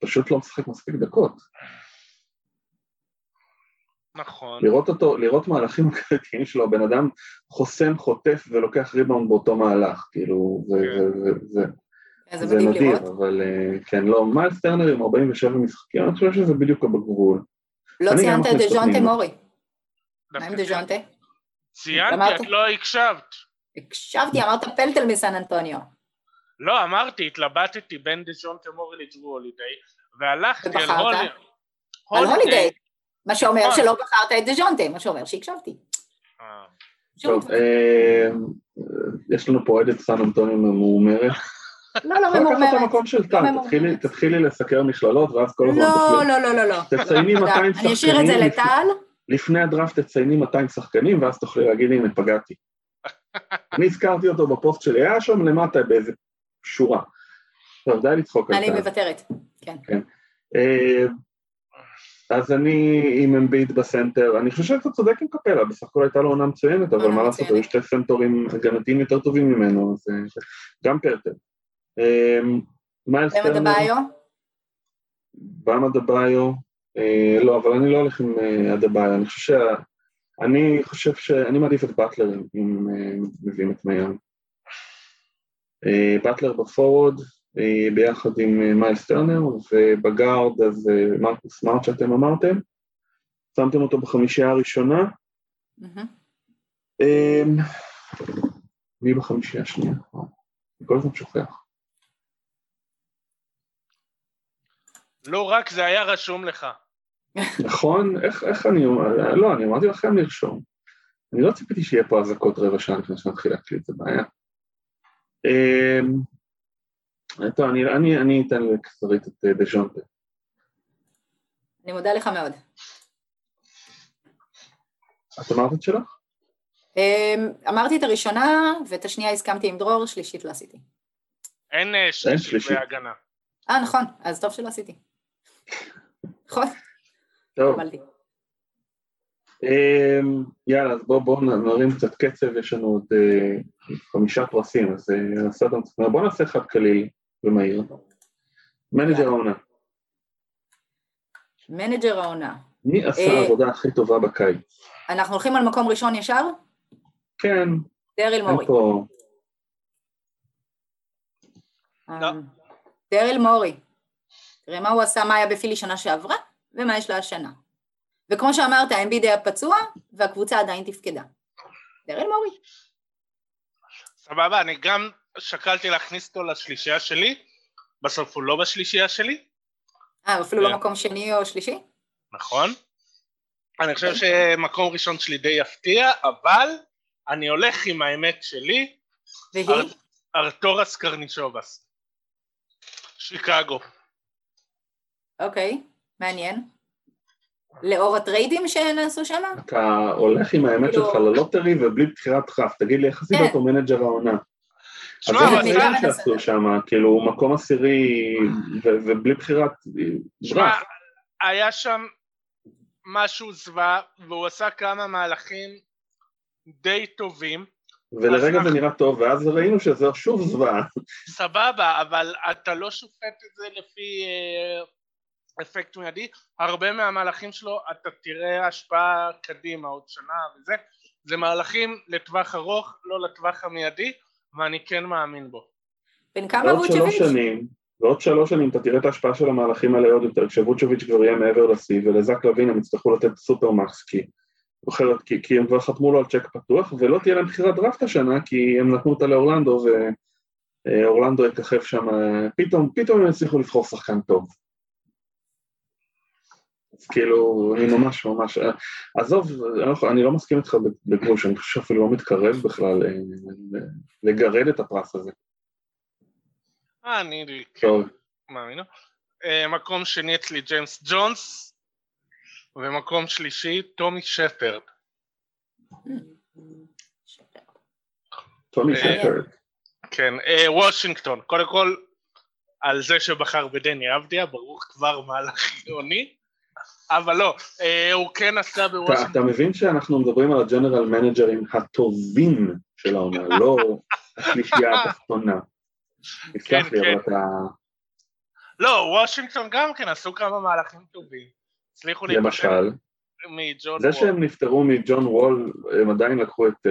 פשוט לא משחק מספיק דקות. נכון. לראות אותו, לראות מהלכים הקלטיים שלו, בן אדם חוסם, חוטף ולוקח ריבאונד באותו מהלך, כאילו, זה נדיר, אבל כן, לא, מיילס טרנר עם ארבעים ושבע משחקים, אני חושב שזה בדיוק בגבול. לא ציינת את דז'ונטה מורי. מה עם דז'ונטה? ציינתי, את לא הקשבת. הקשבתי, אמרת פלטל מסן אנטוניו. לא, אמרתי, התלבטתי בין דז'ונטה מורי לג'רו הולידיי, והלכתי על הולידיי. מה שאומר שלא בחרת את דז'ונטה, מה שאומר שהקשבתי. טוב, יש לנו פה עדת סן אנטוניו ממורמרת. לא, לא ממורמרת. תקח את המקום של טאן, תתחילי לסקר מכללות, ואז כל הזמן תתחיל. לא, לא, לא, לא. תצייני מאתיים שחקנים. אני אשאיר את זה לטאן. לפני הדראפט תצייני מאתיים שחקנים, ואז תוכלי להגיד לי אם פגעתי. אני הזכרתי אותו בפוסט שלי, היה שם למטה באיזה שורה. טוב, די לצחוק על טאן. אני מוותרת, כן. אז אני עם אמביד בסנטר, אני חושב שאתה צודק עם קפלה, בסך הכל הייתה לו עונה מצוינת, אבל מה לעשות, היו שתי סנטורים הגנתיים יותר טובים ממנו, אז גם פרטל. מיילס טרנר. באמדביו? באמדביו, לא, אבל אני לא הולך עם אדביו, אני חושב שאני חושב שאני מעדיף את באטלר, אם מביאים את מיילס. באטלר בפורורד, ביחד עם מיילס טרנר, ובגארד אז מרקוס סמארט שאתם אמרתם, שמתם אותו בחמישייה הראשונה, מי בחמישייה השנייה? כל הזמן שוכח. לא רק זה היה רשום לך. נכון, איך אני אומר, לא, אני אמרתי לכם לרשום, אני לא ציפיתי שיהיה פה הזקות רבע שעה לפני שנתחיל להקליט, זה בעיה. טוב, אני אתן לקצרית את דז'ונטה. אני מודה לך מאוד. את אמרת את שלך? אמרתי את הראשונה, ואת השנייה הסכמתי עם דרור, שלישית לא עשיתי. אין שלישית בהגנה. אה, נכון, אז טוב שלא עשיתי. נכון? טוב. יאללה, אז בואו נרים קצת קצב, יש לנו עוד חמישה פרסים, אז בואו נעשה אחד כליל ומהיר. מנג'ר העונה. מנג'ר העונה. מי עשה העבודה הכי טובה בקיץ? אנחנו הולכים על מקום ראשון ישר? כן. דריל מורי. דריל מורי. תראה מה הוא עשה, מה היה בפילי שנה שעברה, ומה יש לה השנה. וכמו שאמרת, האמביד היה פצוע, והקבוצה עדיין תפקדה. דריל מורי. סבבה, אני גם שקלתי להכניס אותו לשלישייה שלי, בסוף הוא לא בשלישייה שלי. אה, אפילו לא מקום שני או שלישי? נכון. אני חושב שמקום ראשון שלי די יפתיע, אבל אני הולך עם האמת שלי, והיא? ארתורס קרנישובס. שיקגו. אוקיי, מעניין. לאור הטריידים שנעשו שם? אתה הולך עם האמת שלך ללוטרי ובלי בחירת דראפט, תגיד לי, איך עשית אותו מנג'ר העונה? אז זה הטריידים שעשו שם, כאילו מקום עשירי ובלי בחירת דראפט. היה שם משהו זווה, והוא עשה כמה מהלכים די טובים. ולרגע זה נראה טוב, ואז ראינו שזה שוב זווה. סבבה, אבל אתה לא שופט את זה לפי אפקט מיידי, הרבה מהמהלכים שלו אתה תראה השפעה קדימה עוד שנה וזה, זה מהלכים לטווח ארוך, לא לטווח המיידי, ואני כן מאמין בו. בין כמה ווצ'ביץ'? ועוד שלוש שנים, אתה תראה את ההשפעה של המהלכים האלה עוד יותר, כשווצ'ביץ' כבר יהיה מעבר לשיא, ולזק לוין הם יצטרכו לתת סופרמקס, כי אחרת, כי, כי הם כבר חתמו לו על צ'ק פתוח, ולא תהיה להם בחירת דראפט השנה, כי הם נתנו אותה לאורלנדו, ואורלנדו יככב שם, פתאום, פתאום הם הצליחו לבחור שחקן טוב. אז כאילו, אני ממש ממש, עזוב, אני לא מסכים איתך בגרוש, אני חושב אפילו לא מתקרב בכלל לגרד את הפרס הזה. אה, אני מאמינו. מקום שני אצלי ג'יימס ג'ונס, ומקום שלישי טומי שפרד. טומי שפרד. כן, וושינגטון, קודם כל, על זה שבחר בדני אבדיה, ברור כבר מהלך עיוני, אבל לא, הוא כן עשה בוושינגטון. אתה מבין שאנחנו מדברים על הג'נרל מנג'רים הטובים של העונה, לא השלישייה התחתונה. כן, כן. לא, וושינגטון גם כן עשו כמה מהלכים טובים. הצליחו להתפשר מג'ון וול. זה שהם נפטרו מג'ון וול, הם עדיין לקחו את...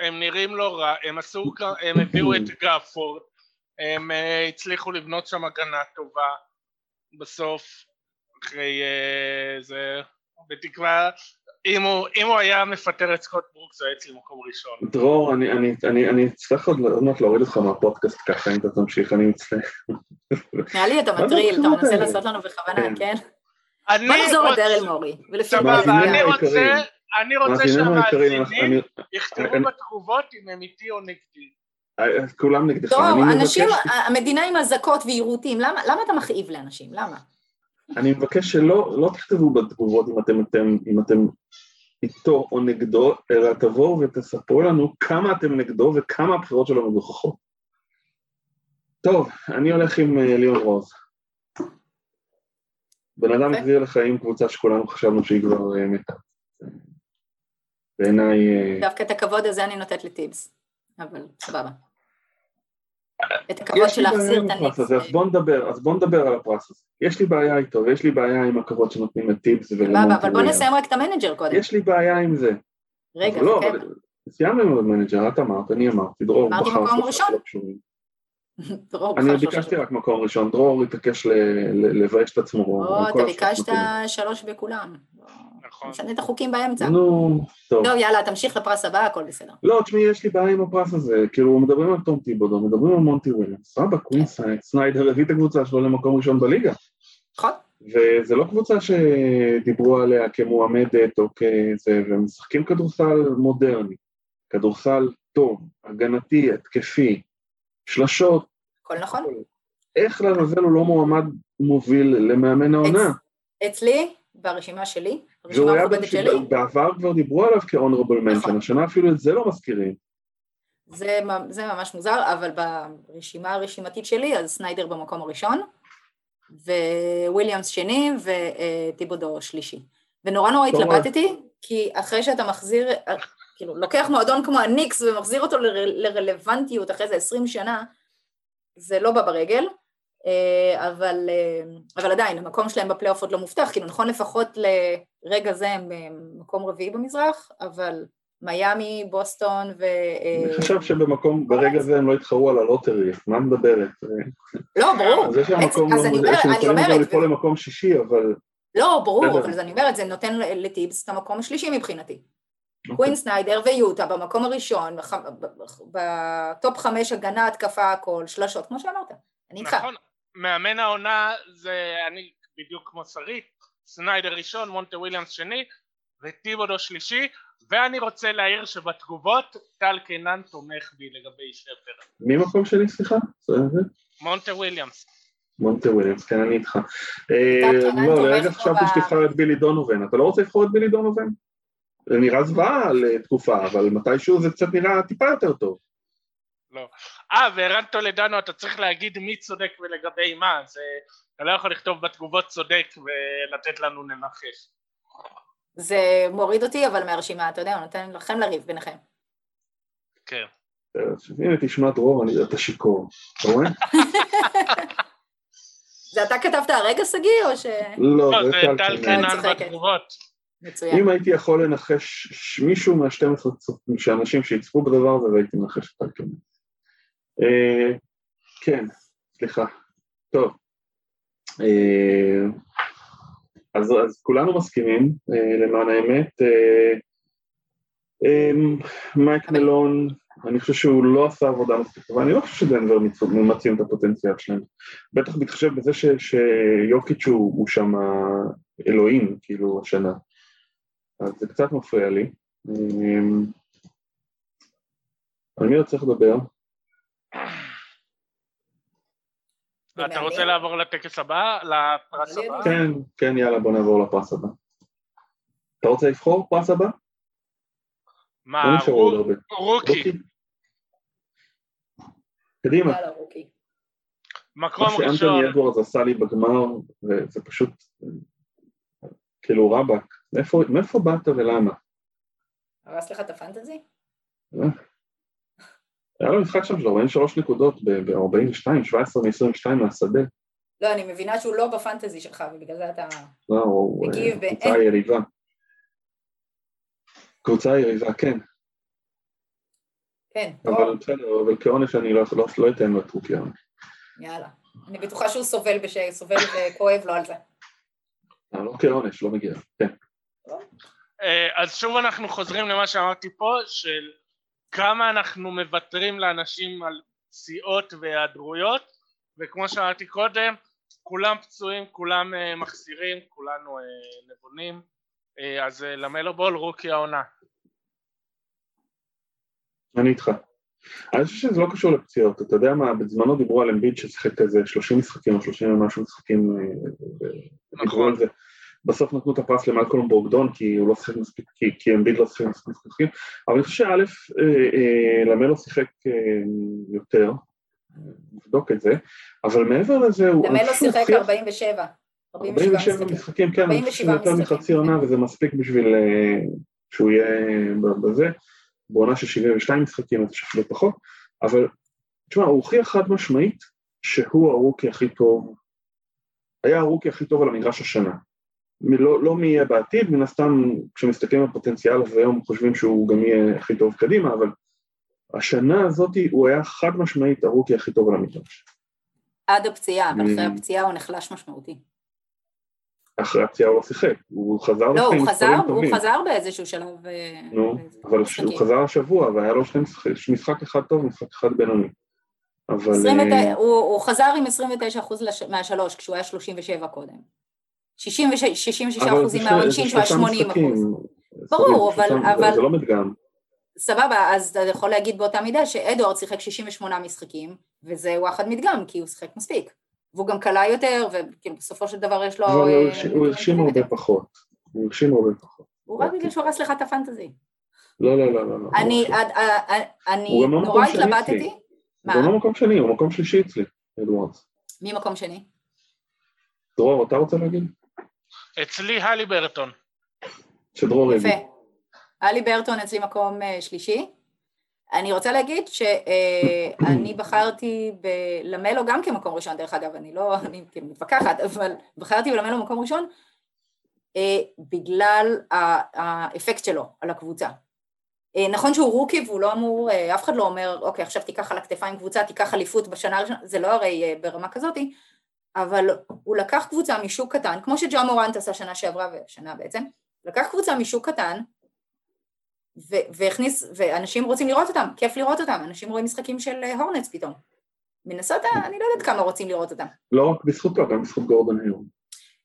הם נראים לא רע, הם עשו, הם הביאו את גאפורד, הם הצליחו לבנות שם הגנה טובה, בסוף, אחרי זה, בתקווה... אם הוא, אם הוא היה מפטר את סקוט ברוקס, היה אצלי מקום ראשון. דרור, אני, אני, אני, אני אצלח עוד מעט להוריד אותך מהפודקאסט ככה, אם אתה תמשיך, אני אצלח. נעלי, אתה מטריל, אתה מנסה לעשות לנו בכוונה, כן? בוא נזור את דרל מורי. סבבה, אני רוצה שהמאזינים יכתבו בתגובות אם הם איתי או נגדי. כולם נגדך. דרור, אנשים, המדינה עם הזקות ועירותים, למה אתה מכאיב לאנשים? למה? אני מבקש שלא לא תכתבו בתגובות אם אתם, אתם, אם אתם איתו או נגדו, אלא תבואו ותספרו לנו כמה אתם נגדו וכמה הבחירות שלו מגוחכות. טוב, אני הולך עם uh, ליאון רוז. בן אדם okay. גביר לחיים קבוצה שכולנו חשבנו שהיא כבר uh, מתה. בעיניי... Uh... דווקא את הכבוד הזה אני נותנת לטיבס, אבל סבבה. את הכבוד של להחזיר את הנפס. אז בוא נדבר, אז בוא נדבר על הפרס הזה. יש לי בעיה איתו, ויש לי בעיה עם הכבוד שנותנים את טיפס ולמונטי. אבל בוא נסיים רק את המנג'ר קודם. יש לי בעיה עם זה. רגע, כן. סיימנו את המנג'ר, את אמרת, אני אמרתי, דרור בחר. אמרתי מקום ראשון? אני ביקשתי רק מקום ראשון, דרור התעקש לבייש את עצמו. או, אתה ביקשת שלוש בכולם. משנה את החוקים באמצע. נו, טוב. טוב, יאללה, תמשיך לפרס הבא, הכל בסדר. לא, תשמעי, יש לי בעיה עם הפרס הזה, כאילו, מדברים על טום טיבודו, מדברים על מונטי וויליאמס, סבא, קווינס, סניידר, הביא את הקבוצה שלו למקום ראשון בליגה. נכון. וזה לא קבוצה שדיברו עליה כמועמדת או כזה, והם משחקים כדורסל מודרני, כדורסל טוב, הגנתי, התקפי, שלשות. הכל נכון. איך לרזל הוא לא מועמד מוביל למאמן העונה? אצלי? ברשימה שלי, ברשימה המכובדת שלי. בעבר כבר דיברו עליו כ-honorable mention, השנה אפילו את זה לא מזכירים. זה, זה ממש מוזר, אבל ברשימה הרשימתית שלי, אז סניידר במקום הראשון, וויליאמס שני, וטיבודו שלישי. ונורא נורא התלבטתי, כי אחרי שאתה מחזיר, כאילו, לוקח מועדון כמו הניקס, ומחזיר אותו לרלוונטיות אחרי זה עשרים שנה, זה לא בא ברגל, אבל, אבל עדיין, המקום שלהם בפלייאוף עוד לא מובטח, כאילו נכון לפחות לרגע זה הם מקום רביעי במזרח, אבל מיימי, בוסטון ו... אני חושב שבמקום, ברגע זה הם לא התחרו על הלוטרי, מה מדברת? לא, ברור. אז יש המקום, אז אני אומרת... לפעול למקום שישי, אבל... לא, ברור, אבל אני אומרת, זה נותן לטיבס את המקום השלישי מבחינתי. קווין סניידר ויוטה במקום הראשון, בטופ חמש הגנה, התקפה, הכל, שלשות, כמו שאמרת. אני איתך. מאמן העונה זה אני בדיוק כמו שרית, סניידר ראשון, מונטי וויליאמס שני וטיבודו שלישי, ואני רוצה להעיר שבתגובות טל קינן תומך בי לגבי שפר. מי מקום שלי, סליחה? מונטי וויליאמס. מונטי וויליאמס, כן, אני איתך. לא, לרגע חשבתי שתבחר את בילי דונובן, אתה לא רוצה לבחור את בילי דונובן? זה נראה זוועה לתקופה, אבל מתישהו זה קצת נראה טיפה יותר טוב. לא. אה, וערן תולדנו, אתה צריך להגיד מי צודק ולגבי מה, אז אתה לא יכול לכתוב בתגובות צודק ולתת לנו לנחש. זה מוריד אותי, אבל מהרשימה, אתה יודע, הוא נותן לכם לריב ביניכם. כן. הנה, תשמע דרור, אתה שיכור, אתה רואה? זה אתה כתבת הרגע, סגי, או ש... לא, זה טל קינן בתגובות. מצוין. אם הייתי יכול לנחש מישהו מה-שתים עשרה שאנשים שיצפו בדבר הזה, והייתי מנחש את הלכם. כן, סליחה. טוב. אז כולנו מסכימים, למען האמת. מייק מלון, אני חושב שהוא לא עשה עבודה מספיק טובה, אני לא חושב שדנבר ממצים את הפוטנציאל שלהם. בטח מתחשב בזה שיוקיץ' הוא שם אלוהים, כאילו, השנה. אז זה קצת מפריע לי. על מי עוד צריך לדבר? אתה רוצה לעבור לטקס הבא? לפרס הבא? כן, כן, יאללה, בוא נעבור לפרס הבא. אתה רוצה לבחור פרס הבא? מה, רוקי. קדימה. מקום ראשון. מה שאנטוני אדוורדס עשה לי בגמר, וזה פשוט, כאילו רבק, מאיפה באת ולמה? הרס לך את הפנטזי? היה לו משחק שם של ארבעים ושלוש נקודות, ב-ארבעים ושתיים, שבע עשרה מ-עשרים ושתיים מהשדה. לא, אני מבינה שהוא לא בפנטזי שלך, ובגלל זה אתה... לא, הוא קבוצה יריבה. קבוצה יריבה, כן. כן. אבל בסדר, אבל כעונש אני לא אתן לו את רוקי העונש. יאללה. אני בטוחה שהוא סובל וכואב לו על זה. לא כעונש, לא מגיע, כן. אז שוב אנחנו חוזרים למה שאמרתי פה, של... כמה אנחנו מבטרים לאנשים על פציעות והיעדרויות, וכמו שאמרתי קודם, כולם פצועים, כולם uh, מחסירים, כולנו uh, נבונים, uh, אז uh, למלו בול, רוקי העונה. אני איתך. אני חושב שזה לא קשור לפציעות, אתה יודע מה, בזמנו דיברו על אמביד ששיחק איזה שלושים משחקים או שלושים ומשהו משחקים, נכון. זה. בסוף נתנו את הפרס למלקולם ברוקדון, כי הוא לא שיחק מספיק, כי, כי אמביד לא שיחק מספיק משחקים, אבל אני חושב שא' למלו שיחק יותר, נבדוק את זה, אבל מעבר לזה הוא... למלו שיחק ארבעים ושבע, ארבעים ושבע משחקים, כן, אני חושב יותר מחצי עונה, וזה מספיק בשביל שהוא יהיה בזה, בעונה של שבעים ושתיים משחקים, אז שחקו פחות, אבל תשמע, הוא הכי חד משמעית, שהוא הרוקי הכי טוב, היה הרוקי הכי טוב על המגרש השנה, לא, לא מי יהיה בעתיד, מן הסתם כשמסתכלים על פוטנציאל הזה היום חושבים שהוא גם יהיה הכי טוב קדימה, אבל השנה הזאת הוא היה חד משמעית הרוקי הכי טוב על המגרש. עד הפציעה, אבל אחרי הפציעה הוא נחלש משמעותי. אחרי הפציעה הוא לא שיחק, הוא חזר... לא, הוא חזר, הוא חזר באיזשהו שלב... נו, אבל הוא חזר השבוע, והיה לו משחק אחד טוב, משחק אחד בינוני. הוא חזר עם עשרים ותשע אחוז מהשלוש, כשהוא היה שלושים ושבע קודם. שישים ושישה אחוזים מהעונשין שהוא היה שמונים אחוז. ברור, אבל... זה לא מדגם. סבבה, אז אתה יכול להגיד באותה מידה שאדוארד שיחק שישים ושמונה משחקים, וזה וואחד מדגם, כי הוא שיחק מספיק. והוא גם קלה יותר, ובסופו של דבר יש לו... הוא הרשים הרבה פחות. הוא הרשים הרבה פחות. הוא רק בגלל שהוא הרס לך את הפנטזי. לא, לא, לא, לא. אני נורא התלבטתי. הוא גם לא מקום שני, הוא מקום שלישי אצלי, אדוארד. מי מקום שני? דרור, אתה רוצה להגיד? אצלי הליברטון. שדרור יפה. יגיד. הליברטון אצלי מקום שלישי. אני רוצה להגיד שאני בחרתי בלמלו גם כמקום ראשון, דרך אגב, אני לא, אני מתווכחת, אבל בחרתי בלמלו מקום ראשון, בגלל האפקט שלו על הקבוצה. נכון שהוא רוקי והוא לא אמור, אף אחד לא אומר, אוקיי, עכשיו תיקח על הכתפיים קבוצה, תיקח אליפות בשנה הראשונה, זה לא הרי ברמה כזאתי, אבל הוא לקח קבוצה משוק קטן, כמו שג'ה מורנט עשה שנה שעברה ושנה בעצם, לקח קבוצה משוק קטן, ו- והכניס, ואנשים רוצים לראות אותם, כיף לראות אותם, אנשים רואים משחקים של הורנץ פתאום. מנסות, אני לא יודעת כמה רוצים לראות אותם. לא רק בזכותו, גם בזכות גורדון היום.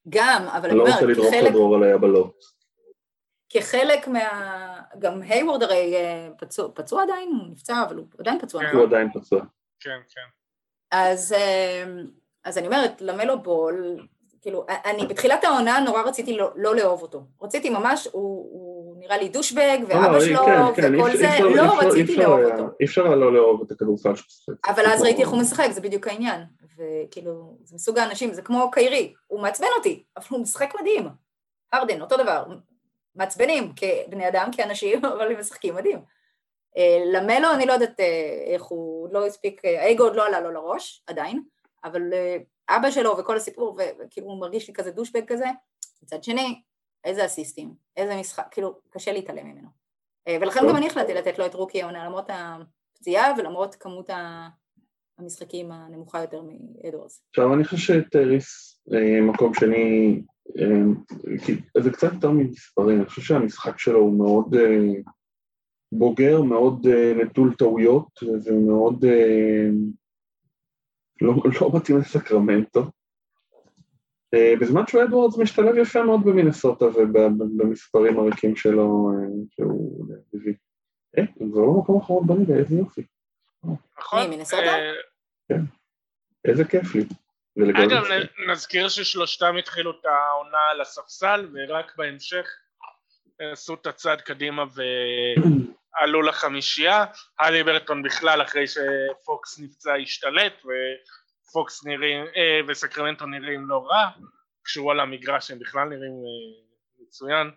גם, אבל אני אומר, כחלק... אני לא רוצה לדרוך לדרור עליי, אבל לא. כחלק מה... גם היוורד הרי פצוע, פצוע עדיין, הוא נפצע, אבל הוא עדיין פצוע. כן. הוא עדיין פצוע. כן, כן. אז... אז אני אומרת, למלו בול, כאילו, אני בתחילת העונה נורא רציתי לא, לא לאהוב אותו. רציתי ממש, הוא, הוא נראה לי דושבג, ואבא שלו, כן, כן, וכל זה, אפשר, לא אפשר, רציתי אפשר, לאהוב אפשר, אותו. אי אפשר לא לאהוב את הכדורסל שמשחק. אבל אז ראיתי איך הוא משחק, זה בדיוק העניין. וכאילו, זה מסוג האנשים, זה כמו קיירי, הוא מעצבן אותי, אבל הוא משחק מדהים. הרדן, אותו דבר, מעצבנים כבני אדם, כאנשים, אבל הם משחקים מדהים. למלו, אני לא יודעת איך הוא לא הספיק, האגו עוד לא עלה לו לראש, עדיין. אבל אבא שלו וכל הסיפור, וכאילו הוא מרגיש לי כזה דושבג כזה, מצד שני, איזה אסיסטים, איזה משחק, כאילו קשה להתעלם ממנו. ולכן גם אני החלטתי לתת לו את רוקי העונה, למרות הפציעה ולמרות כמות המשחקים הנמוכה יותר מאדוורדס. עכשיו אני חושב שטייריס מקום שאני, זה קצת יותר ממספרים, אני חושב שהמשחק שלו הוא מאוד בוגר, מאוד נטול טעויות, ומאוד לא מתאים לסקרמנטו. בזמן שהוא אדוורדס משתלב יפה מאוד במינסוטה ובמספרים הריקים שלו שהוא הביא. אה, זה לא מקום אחרון בני, ואיזה יופי. נכון. מינסוטה? כן. איזה כיף לי. אגב, נזכיר ששלושתם התחילו את העונה על הספסל, ורק בהמשך עשו את הצעד קדימה ועלו לחמישייה. הליברטון בכלל, אחרי שפוקס נפצע, השתלט, ו... פוקס נראים, אה, וסקרמנטו נראים לא רע, כשהוא על המגרש הם בכלל נראים אה, מצוין.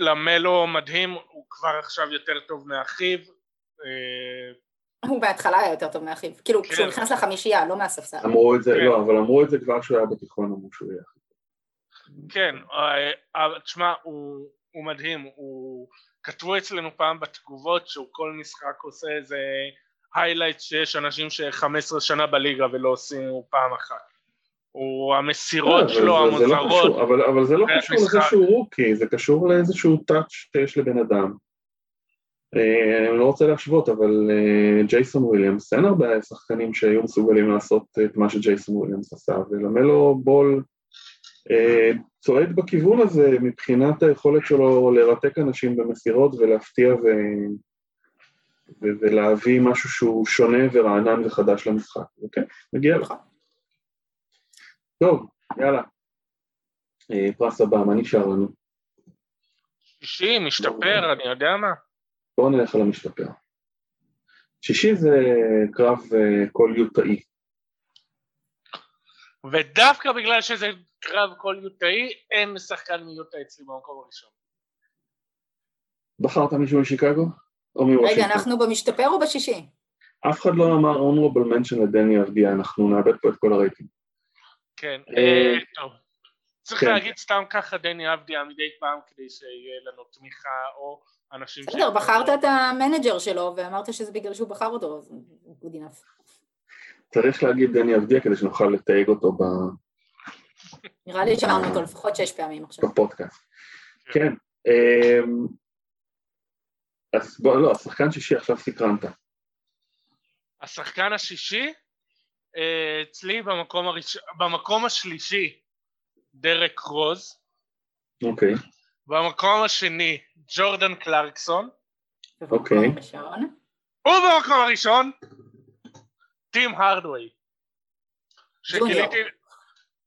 למלו מדהים, הוא כבר עכשיו יותר טוב מאחיו. אה... הוא בהתחלה היה יותר טוב מאחיו, כאילו כן. כשהוא נכנס לחמישייה, לא מהספסל. אמרו את זה, כן. לא, אבל אמרו את זה כבר שהוא היה בתיכון, אמרו שהוא היה. כן, אה, תשמע, הוא, הוא מדהים, הוא... כתבו אצלנו פעם בתגובות שהוא כל משחק עושה איזה... היילייט שיש אנשים ש-חמש עשרה שנה בליגה ולא עושים פעם אחת. הוא המסירות שלו, המוזרות. אבל זה לא קשור לזה שהוא רוקי, זה קשור לאיזשהו טאץ' שיש לבן אדם. אני לא רוצה להשוות, אבל ג'ייסון וויליאמס, אין הרבה שחקנים שהיו מסוגלים לעשות את מה שג'ייסון וויליאמס עשה, ולמלו בול צועד בכיוון הזה מבחינת היכולת שלו לרתק אנשים במסירות ולהפתיע ו... ולהביא משהו שהוא שונה ורענן וחדש למשחק, אוקיי? מגיע לך. טוב, יאללה. פרס הבא, מה נשאר לנו? שישי, משתפר, אני יודע מה. בואו נלך על המשתפר. שישי זה קרב קול יוטאי. ודווקא בגלל שזה קרב קול יוטאי, אין משחקן מיוטאי אצלי במקום הראשון. בחרת מישהו משיקגו? רגע, אנחנו במשתפר או בשישי? אף אחד לא אמר honorable mention לדני אבדיה, אנחנו נאבד פה את כל הרייטינג. כן, טוב. צריך להגיד סתם ככה דני אבדיה מדי פעם, כדי שיהיה לנו תמיכה או אנשים... בסדר, בחרת את המנג'ר שלו, ואמרת שזה בגלל שהוא בחר אותו, אז הוא דינף. צריך להגיד דני אבדיה, כדי שנוכל לתייג אותו ב... נראה לי שאמרנו אותו לפחות שש פעמים עכשיו. בפודקאסט. כן. אז בוא, לא, השחקן שישי עכשיו סקרנת. השחקן השישי, אצלי במקום, הראש... במקום השלישי, דרק רוז. אוקיי. Okay. במקום השני, ג'ורדן קלרקסון. אוקיי. Okay. ובמקום הראשון, טים הרדווי. שגיליתי...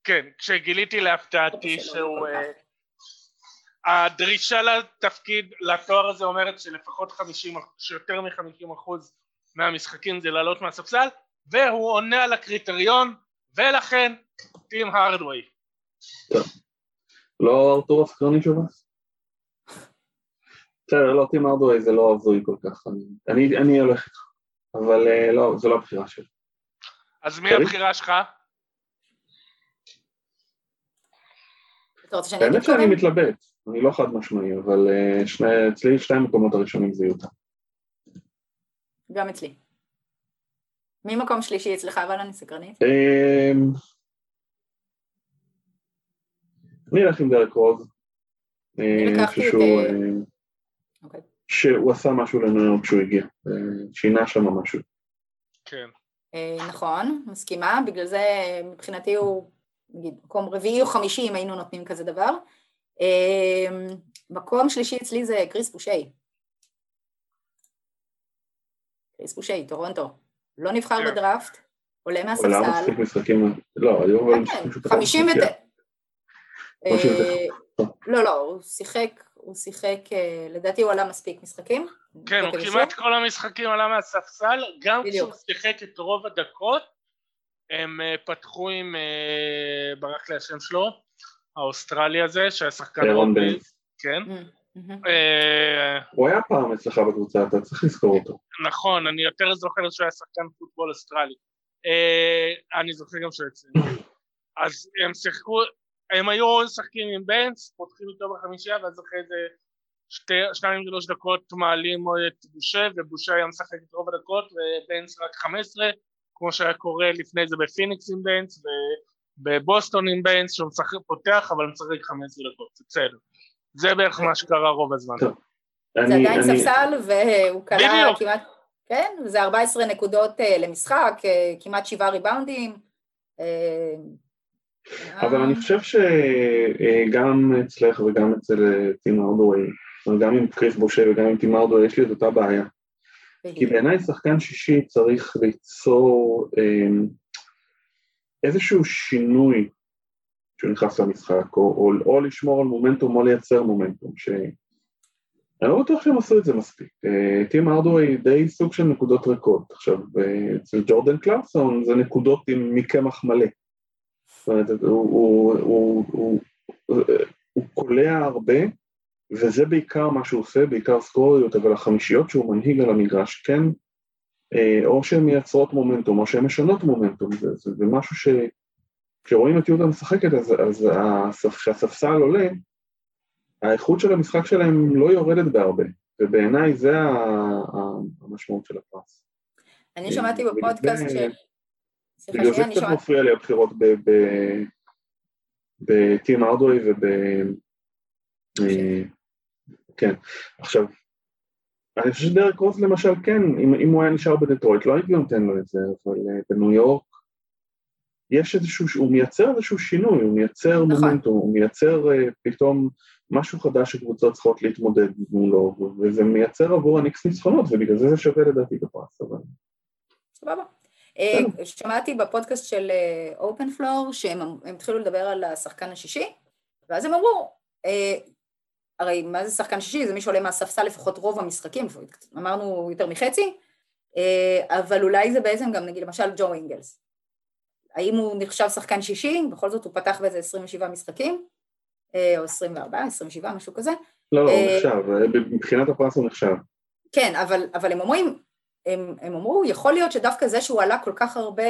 כן, כשגיליתי להפתעתי שהוא... הדרישה לתפקיד, לתואר הזה אומרת שלפחות חמישים, שיותר מ-חמישים אחוז מהמשחקים זה לעלות מהספסל, והוא עונה על הקריטריון, ולכן טים הרדווי. טוב. לא ארתור הסקרני שווה? בסדר, לא, טים הרדווי זה לא עבדוי כל כך, אני, אני הולך איתך, אבל לא, זו לא הבחירה שלי. אז מי הבחירה שלך? באמת שאני מתלבט. אני לא חד משמעי, אבל שני, אצלי שתיים מקומות הראשונים זה יוטה. גם אצלי. מי מקום שלישי אצלך, אבל אני סקרנית? אני אלך עם דרק רוז. אני לקחתי את... אוקיי. שהוא עשה משהו לנו כשהוא הגיע. שינה שם משהו. כן. נכון, מסכימה. בגלל זה מבחינתי הוא, נגיד, מקום רביעי או חמישי, אם היינו נותנים כזה דבר. מקום שלישי אצלי זה קריס בושי. קריס בושי, טורונטו. לא נבחר בדראפט, עולה מהספסל. עולה מספיק משחקים, לא, היו עולה משחקים שותפים. חמישים ותשע. לא, לא, הוא שיחק, הוא שיחק, לדעתי הוא עלה מספיק משחקים. כן, הוא כמעט כל המשחקים עלה מהספסל, גם כשהוא שיחק את רוב הדקות, הם פתחו עם, ברח לי השם שלו, האוסטרלי הזה, שהשחקן... אירון ביינס. כן. הוא היה פעם אצלך בקבוצה, אתה צריך לזכור אותו. נכון, אני יותר זוכר שהוא היה שחקן פוטבול אוסטרלי. אני זוכר גם שהוא אצלנו. אז הם שיחקו, הם היו שחקים עם בנץ, פותחים אותו בחמישייה, ואז אחרי זה שתיים שלוש דקות מעלים את בושה, ובושה היה משחק את רוב הדקות, ובנץ רק חמש עשרה, כמו שהיה קורה לפני זה בפיניקס עם בנץ, ובבוסטון עם בנץ, שהוא פותח, אבל משחק חמש עשרה דקות, בסדר. זה בערך מה שקרה רוב הזמן. זה עדיין ספסל, והוא קלה כמעט, כן, זה ארבע עשרה נקודות למשחק, כמעט שבעה ריבאונדים, אבל אני חושב שגם אצלך וגם אצל טים הרדווי, גם עם קריס בושה וגם עם טים הרדווי, יש לי את אותה בעיה. כי בעיניי שחקן שישי צריך ליצור איזשהו שינוי שהוא נכנס למשחק, או לשמור על מומנטום או לייצר מומנטום, אני לא בטוח שהם עשו את זה מספיק. טים הרדווי די סוג של נקודות ריקות. עכשיו, אצל ג'ורדן קלרסון זה נקודות עם מקמח מלא. זאת אומרת, הוא קולע הרבה, וזה בעיקר מה שהוא עושה, בעיקר סקוריות, אבל החמישיות שהוא מנהיג על המגרש, כן, או שהן מייצרות מומנטום, או שהן משנות מומנטום, זה משהו ש... כשרואים את יהודה משחקת, אז כשהספסל עולה, האיכות של המשחק שלהם לא יורדת בהרבה, ובעיניי זה המשמעות של הפרס. אני שמעתי בפודקאסט ש... בגלל זה קצת מפריע לי הבחירות בטים הרדווי וב... כן, עכשיו, אני חושב שדרק רוז למשל כן, אם הוא היה נשאר בדטרויט, לא הייתי נותן לו את זה, אבל בניו יורק, יש איזשהו, הוא מייצר איזשהו שינוי, הוא מייצר מומנטום, הוא מייצר פתאום משהו חדש שקבוצות צריכות להתמודד מולו, וזה מייצר עבור הניקס ניצחונות, ובגלל זה זה שווה לדעתי בפרס, אבל... סבבה. שמעתי בפודקאסט של אופן פלור, שהם התחילו לדבר על השחקן השישי, ואז הם אמרו, הרי מה זה שחקן שישי? זה מי שעולה מהספסל לפחות רוב המשחקים, אמרנו יותר מחצי, אבל אולי זה בעצם גם, נגיד, למשל ג'ו אינגלס. האם הוא נחשב שחקן שישי? בכל זאת הוא פתח באיזה עשרים ושבעה משחקים, או עשרים וארבע, עשרים ושבע, משהו כזה. לא, לא, הוא נחשב, מבחינת הפרס הוא נחשב. כן, אבל הם אומרים, הם, הם אמרו, יכול להיות שדווקא זה שהוא עלה כל כך הרבה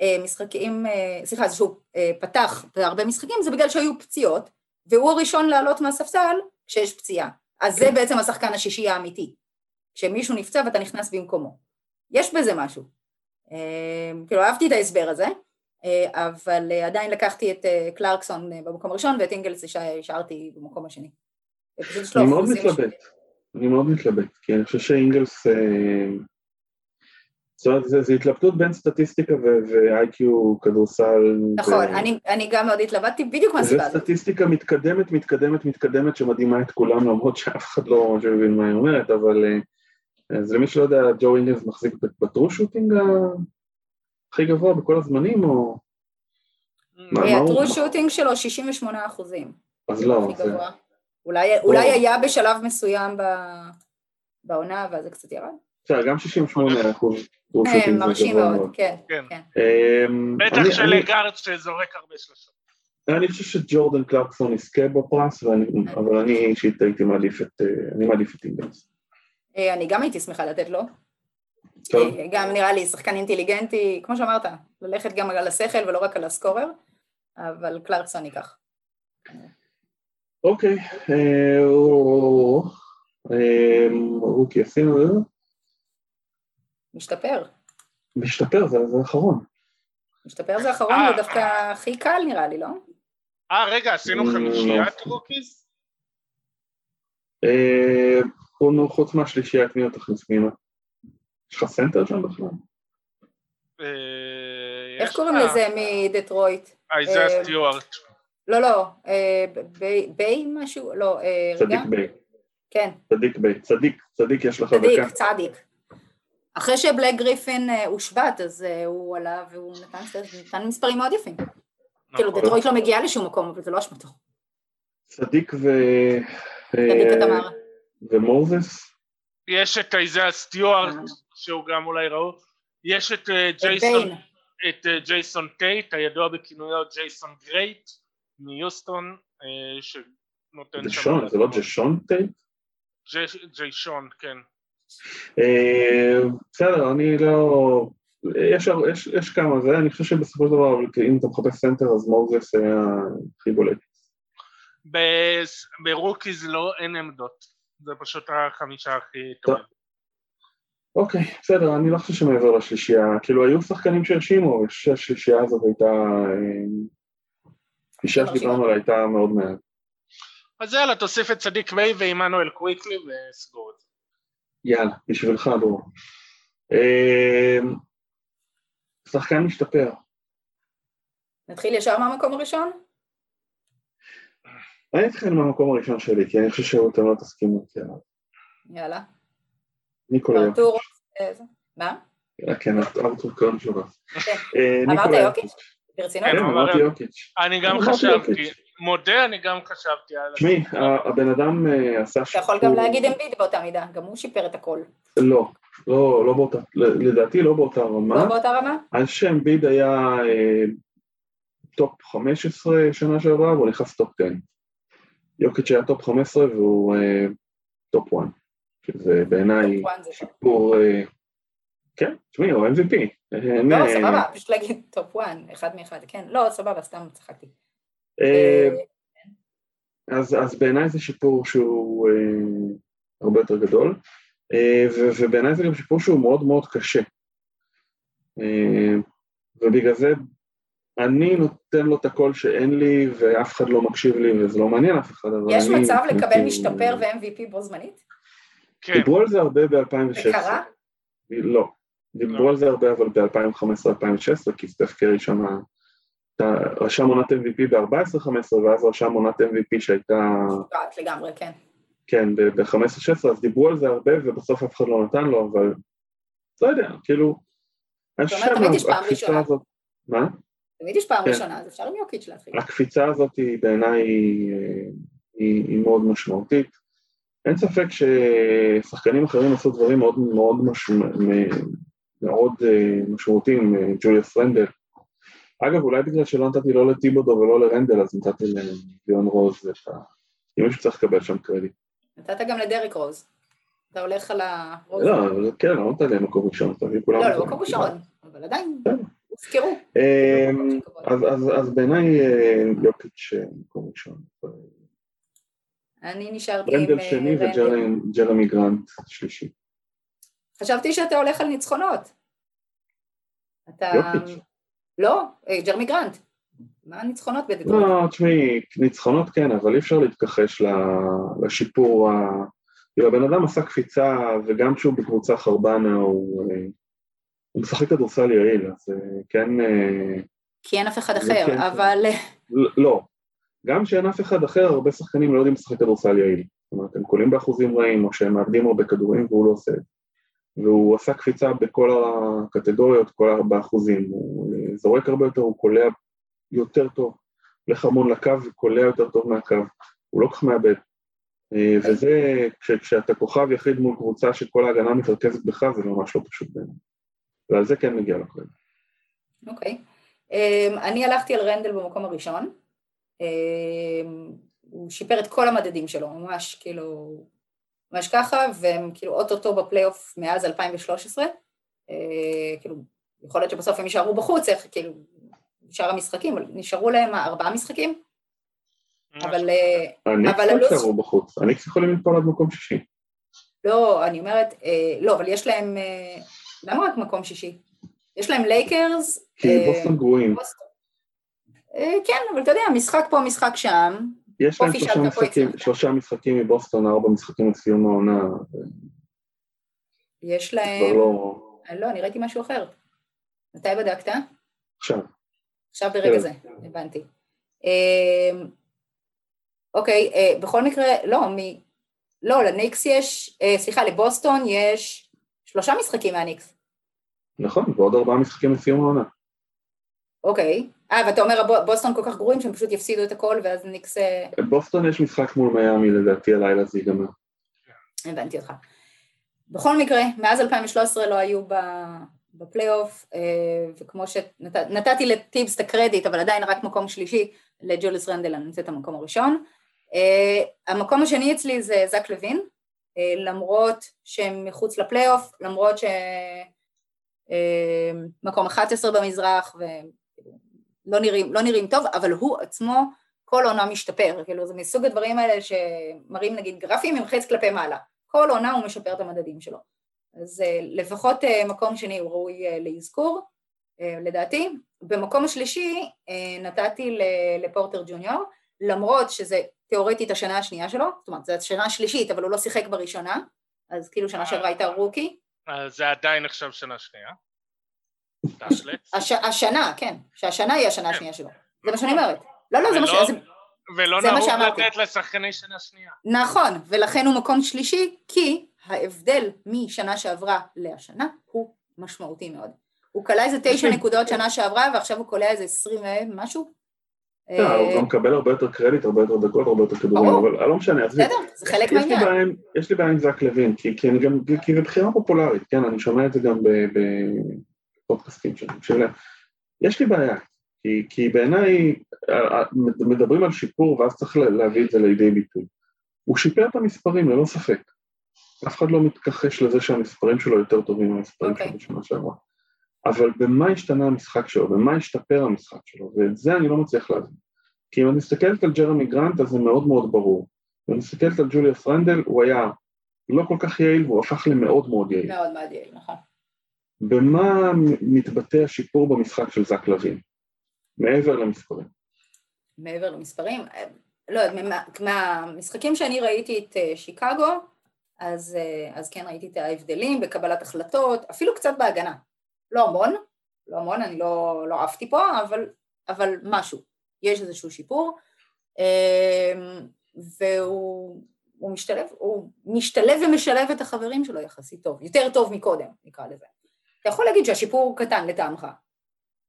אה, משחקים, אה, סליחה, זה שהוא אה, פתח הרבה משחקים, זה בגלל שהיו פציעות, והוא הראשון לעלות מהספסל כשיש פציעה. אז זה בעצם השחקן השישי האמיתי, כשמישהו נפצע ואתה נכנס במקומו. יש בזה משהו. אה, כאילו, אהבתי את ההסבר הזה, אה, אבל אה, עדיין לקחתי את אה, קלרקסון אה, במקום הראשון, ואת אינגלס השארתי במקום השני. אני מאוד מתלבט, אני מאוד מתלבט, כי אני חושב שאינגלס... אה... זו התלבטות בין סטטיסטיקה ו-איי קיו כדורסל. נכון, אני גם מאוד התלבטתי בדיוק מהסיבה. זו סטטיסטיקה מתקדמת, מתקדמת, מתקדמת, שמדהימה את כולם, למרות שאף אחד לא מבין מה היא אומרת, אבל אז למי שלא יודע, ג'ו אינגלס מחזיק בטרו שוטינג הכי גבוה בכל הזמנים, או... הטרו שוטינג שלו שישים ושמונה אחוזים. אז לא, זה... אולי היה בשלב מסוים בעונה, אבל זה קצת ירד. בסדר, גם שישים ושמונה אחוז. מרשים מאוד, כן. בטח של גארד שזורק הרבה שלושות. אני חושב שג'ורדן קלרקסון יזכה בפרס, אבל אני אישית הייתי מעדיף את אינגלס. אני גם הייתי שמחה לתת לו. גם נראה לי שחקן אינטליגנטי, כמו שאמרת, ללכת גם על השכל ולא רק על הסקורר, אבל קלרקסון ייקח. אוקיי. רוקי, עשינו זה? משתפר. משתפר, זה האחרון. משתפר זה האחרון, זה דווקא הכי קל נראה לי, לא? אה, רגע, עשינו חמישיית רוקיז? אה, חוץ מהשלישיית, מי אותך נסמימה? יש לך סנטר שם בכלל? איך קוראים לזה מדטרויט? איזה סטיוארט. לא, לא, ביי משהו? לא, רגע? צדיק ביי. כן. צדיק ביי, צדיק, צדיק יש לך דקה. צדיק, צדיק. אחרי שבלק גריפין הושבת, אז הוא עלה והוא נתן מספרים מאוד יפים. כאילו, דטרויט לא מגיעה לשום מקום, אבל זה לא אשמתו. צדיק ו... צדיק התמר. ומורזס. יש את איזיה סטיוארט, שהוא גם אולי ראו. יש את ג'ייסון, את ג'ייסון טייט, הידוע בכינויו ג'ייסון גרייט, מיוסטון, שנותן... ג'שון, זה לא ג'שון טייט? ג'יישון, כן. בסדר, אני לא יש, יש, יש כמה זה, אני חושב שבסופו של דבר, אבל אם אתה מחפש סנטר, אז מוזס היה הכי בולט. ברוקיז לא, אין עמדות, זה פשוט החמישה הכי טובים. אוקיי, בסדר, אני לא חושב שמעבר לשלישייה, כאילו היו שחקנים שהרשימו, השלישייה הזאת הייתה, אישה שדיברנו עליה הייתה מאוד מעט. אז יאללה, תוסיף את צדיק מיי ועמנואל קוויקלי וסגור את זה. יאללה, בשבילך בואו. שחקן משתפר. נתחיל ישר מהמקום הראשון? אני אתחיל מהמקום הראשון שלי, כי אני חושב שאתם לא תסכימו אותי עליו. יאללה. ניקולה יוקיץ'. מה? כן, ארתור קרן שובה. אמרת יוקיץ'? ברצינות? כן, אמרתי יוקיץ'. אני גם חשבתי, מודה, אני גם חשבתי עליו. שמי, הבן אדם עשה... אתה יכול גם להגיד אמביד באותה מידה, גם הוא שיפר את הכל. לא. לא, לא באותה, לדעתי לא באותה רמה. לא באותה רמה? אז שאמביד היה אה, טופ חמש עשרה שנה שעברה, והוא נכנס טופ עשר. יוקיץ' היה טופ חמש עשרה והוא אה, טופ אחת. שזה בעיניי שיפור... אה, כן, תשמעי, הוא אם וי פי. לא, אה, סבבה, אה, פשוט להגיד טופ אחת, אחד מאחד, כן. לא, סבבה, סתם צחקתי. אה, אה, אז, אז בעיניי זה שיפור שהוא אה, הרבה יותר גדול. ובעיניי זה גם שיפור שהוא מאוד מאוד קשה, ובגלל זה אני נותן לו את הכל שאין לי, ואף אחד לא מקשיב לי, וזה לא מעניין אף אחד. יש מצב לקבל משתפר ו-אם וי פי בו זמנית? דיברו על זה הרבה ב-אלפיים ושש עשרה. זה קרה? לא, דיברו על זה הרבה, אבל ב-אלפיים וחמש עשרה אלפיים ושש עשרה, כי סטף קרי שם, רשם עונת אם וי פי ב-ארבע עשרה חמש עשרה, ואז רשם עונת אם וי פי שהייתה... שפעת לגמרי, כן. כן, ב-חמש עשרה שש עשרה, אז דיברו על זה הרבה, ובסוף אף אחד לא נתן לו, אבל לא יודע, כאילו... זאת אומרת, תמיד יש פעם ראשונה. מה? תמיד יש פעם ראשונה, אז אפשר עם יוקיץ' להתחיל. הקפיצה הזאת היא בעיניי, היא מאוד משמעותית. אין ספק ששחקנים אחרים עשו דברים מאוד מאוד משמעותיים, ג'וליוס רנדל. אגב, אולי בגלל שלא נתתי לא לטיבודו ולא לרנדל, אז נתתי לליון רוז את ה... אם מישהו צריך לקבל שם קרדיט. נתת גם לדריק רוז. אתה הולך על הרוז. לא, כן, לא נתת להם מקום ראשון. לא, לא מקום ראשון, אבל עדיין, הוזכרו. אז בעיניי יוקיץ' מקום ראשון. אני נשארתי עם... רנדל שני וג'רמי גרנט שלישי. חשבתי שאתה הולך על ניצחונות. יוקיץ'. לא, ג'רמי גרנט. מה הניצחונות בדטרויט? לא, תשמעי, ניצחונות כן, אבל אי אפשר להתכחש לשיפור, הבן אדם עשה קפיצה, וגם כשהוא בקבוצה חרבנה, הוא משחק כדורסל יעיל, אז כן... כי אין אף אחד אחר, אבל... לא, גם שאין אף אחד אחר, הרבה שחקנים לא יודעים לשחק כדורסל יעיל, זאת אומרת, הם קולים באחוזים רעים, או שהם מאבדים הרבה כדורים, והוא לא עושה את זה. והוא עשה קפיצה בכל הקטגוריות, כל ארבעה אחוזים, הוא זורק הרבה יותר, הוא קולע יותר טוב לחמון לקו, וקולע יותר טוב מהקו, הוא לא כך מאבד, וזה כשאתה כוכב יחיד מול קבוצה שכל ההגנה מתרכזת בך, זה ממש לא פשוט בין, ועל זה כן מגיע לכם. אוקיי, אני הלכתי על רנדל במקום הראשון, הוא שיפר את כל המדדים שלו, ממש כאילו, ממש ככה, והם כאילו אוטוטו בפלי אוף מאז אלפיים ושלוש עשרה, כאילו, יכול להיות שבסוף הם יישארו בחוץ, איך כאילו, שאר המשחקים, נשארו להם ארבעה משחקים, אבל... אני קצת נשארו בחוץ, אני קצת יכולים לפעול עד מקום שישי. לא, אני אומרת, לא, אבל יש להם, למה רק מקום שישי? יש להם לייקרס... כי בוסטון גרועים. כן, אבל אתה יודע, משחק פה, משחק שם. יש להם שלושה משחקים מבוסטון, ארבע משחקים לסיום העונה. יש להם... לא, אני ראיתי משהו אחר. מתי בדקת? עכשיו. עכשיו ברגע זה, הבנתי. אוקיי, בכל מקרה, לא, לא, לניקס יש, סליחה, לבוסטון יש שלושה משחקים מהניקס. נכון, ועוד ארבעה משחקים לסיום העונה. אוקיי, אה, ואתה אומר, בוסטון כל כך גרועים שהם פשוט יפסידו את הכל, ואז ניקס... בוסטון יש משחק מול מיאמי, לדעתי הלילה זה ייגמר. הבנתי אותך. בכל מקרה, מאז אלפיים ושלוש עשרה לא היו ב... בפלי אוף, וכמו שנתתי לטיבס את הקרדיט, אבל עדיין רק מקום שלישי, לג'וליוס רנדל, אני נמצאת המקום הראשון. המקום השני אצלי זה זאק לוין, למרות שהם מחוץ לפלי אוף, למרות מקום אחת עשרה במזרח, ולא נראים, לא נראים טוב, אבל הוא עצמו כל עונה משתפר, כאילו זה מסוג הדברים האלה שמראים נגיד גרפים עם חץ כלפי מעלה, כל עונה הוא משפר את המדדים שלו, אז לפחות מקום שני הוא ראוי להזכור, לדעתי. במקום השלישי נתתי לפורטר ג'וניור, למרות שזה תיאורטית השנה השנייה שלו, זאת אומרת, זו השנה השלישית, אבל הוא לא שיחק בראשונה, אז כאילו שנה שעברה הייתה רוקי. זה עדיין עכשיו שנה שנייה. השנה, כן, שהשנה היא השנה השנייה שלו. זה מה שאני אומרת. לא, לא, זה מה שאמרתי. ולא נהוג לתת לשחקני שנה שנייה. נכון, ולכן הוא מקום שלישי, כי ההבדל משנה שעברה להשנה הוא משמעותי מאוד. הוא קלה איזה תשע נקודות שנה שעברה, ועכשיו הוא קולה איזה עשרים משהו. הוא גם מקבל הרבה יותר קרדיט, הרבה יותר דקות, הרבה יותר כדורים, אבל לא משנה, אז זה חלק מהעניין. יש לי בעיה עם זק לוין, כי זה בחירה פופולרית, כן, אני שומע את זה גם בפודקאסטים שאני חושב להם. יש לי בעיה, כי בעיניי מדברים על שיפור, ואז צריך להביא את זה לידי ביטוי. הוא שיפר את המספרים, ללא ספק. אף אחד לא מתכחש לזה שהמספרים שלו יותר טובים מהמספרים שלו שנה שעברה. אבל במה השתנה המשחק שלו, במה השתפר המשחק שלו, ואת זה אני לא מצליח להבין. כי אם אני מסתכלת על ג'רמי גרנט, אז זה מאוד מאוד ברור. אם אני מסתכלת על ג'וליוס רנדל, הוא היה לא כל כך יעיל, והוא הפך למאוד מאוד יעיל. מאוד מאוד יעיל, נכון. במה מתבטא השיפור במשחק של זק לוין? מעבר למספרים. מעבר למספרים? לא, מהמשחקים שאני ראיתי את שיקגו, אז, אז כן ראיתי את ההבדלים בקבלת החלטות, אפילו קצת בהגנה. לא המון, לא המון, אני לא, לא עפתי פה, אבל, אבל משהו, יש איזשהו שיפור, והוא הוא משתלב, הוא משתלב ומשלב את החברים שלו יחסית טוב, יותר טוב מקודם, נקרא לזה. אתה יכול להגיד שהשיפור קטן לטעמך,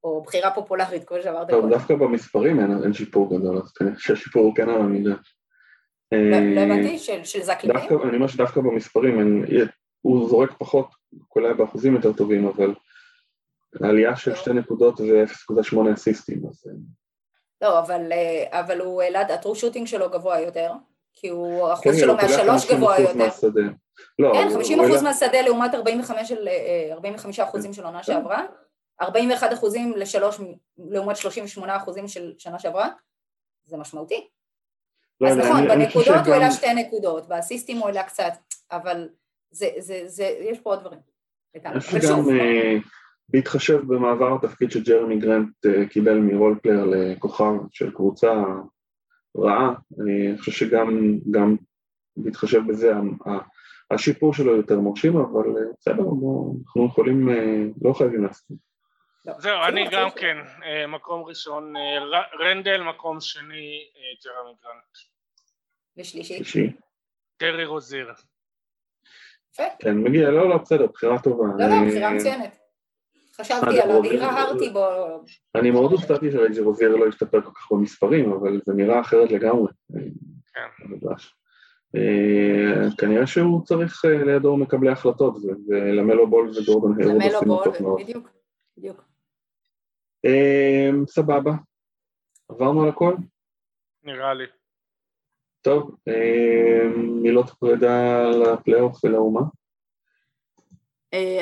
או בחירה פופולרית, כמו שעברת קודם. טוב, דווקא במספרים אין, אין שיפור גדול, אז כנראה שהשיפור הוא קנה במידה. לא הבנתי, של, של זקלבים? אני אומר שדווקא במספרים, אין, הוא זורק פחות, כולי באחוזים יותר טובים, אבל... העלייה של שתי נקודות ו-אפס נקודה שמונה אסיסטים. לא, אבל הוא העלד, הטרו שוטינג שלו גבוה יותר, כי הוא אחוז שלו מהשלוש גבוה יותר. כן, חמישים אחוז מהשדה לעומת ארבעים וחמישה אחוזים של עונה שעברה, ארבעים ואחד אחוזים לעומת שלושים ושמונה אחוזים של שנה שעברה, זה משמעותי. אז נכון, בנקודות הוא העלה שתי נקודות, באסיסטים הוא העלה קצת, אבל יש פה עוד דברים. אבל שוב... בהתחשב במעבר התפקיד שג'רמי גרנט קיבל מרולפלר לכוכב של קבוצה רעה, אני חושב שגם גם בהתחשב בזה, השיפור שלו יותר מרשים, אבל בסדר, אנחנו יכולים, לא חייבים להסכים. זהו, אני גם כן, מקום ראשון, רנדל, מקום שני, ג'רמי גרנט. ושלישי? טרי רוזיר. כן, מגיע, לא, לא, בסדר, בחירה טובה. לא, לא, בחירה מצוינת. חשבתי עליו, הרהרתי בו. אני מאוד הופתעתי שג'רו זיר לא השתפר כל כך במספרים, אבל זה נראה אחרת לגמרי. כנראה שהוא צריך לידו מקבלי החלטות, ולמלו בול וגורדון הירו. למלו בול, בדיוק, בדיוק. סבבה, עברנו על הכל? נראה לי. טוב, מילות פרידה לפלייאוף ולאומה.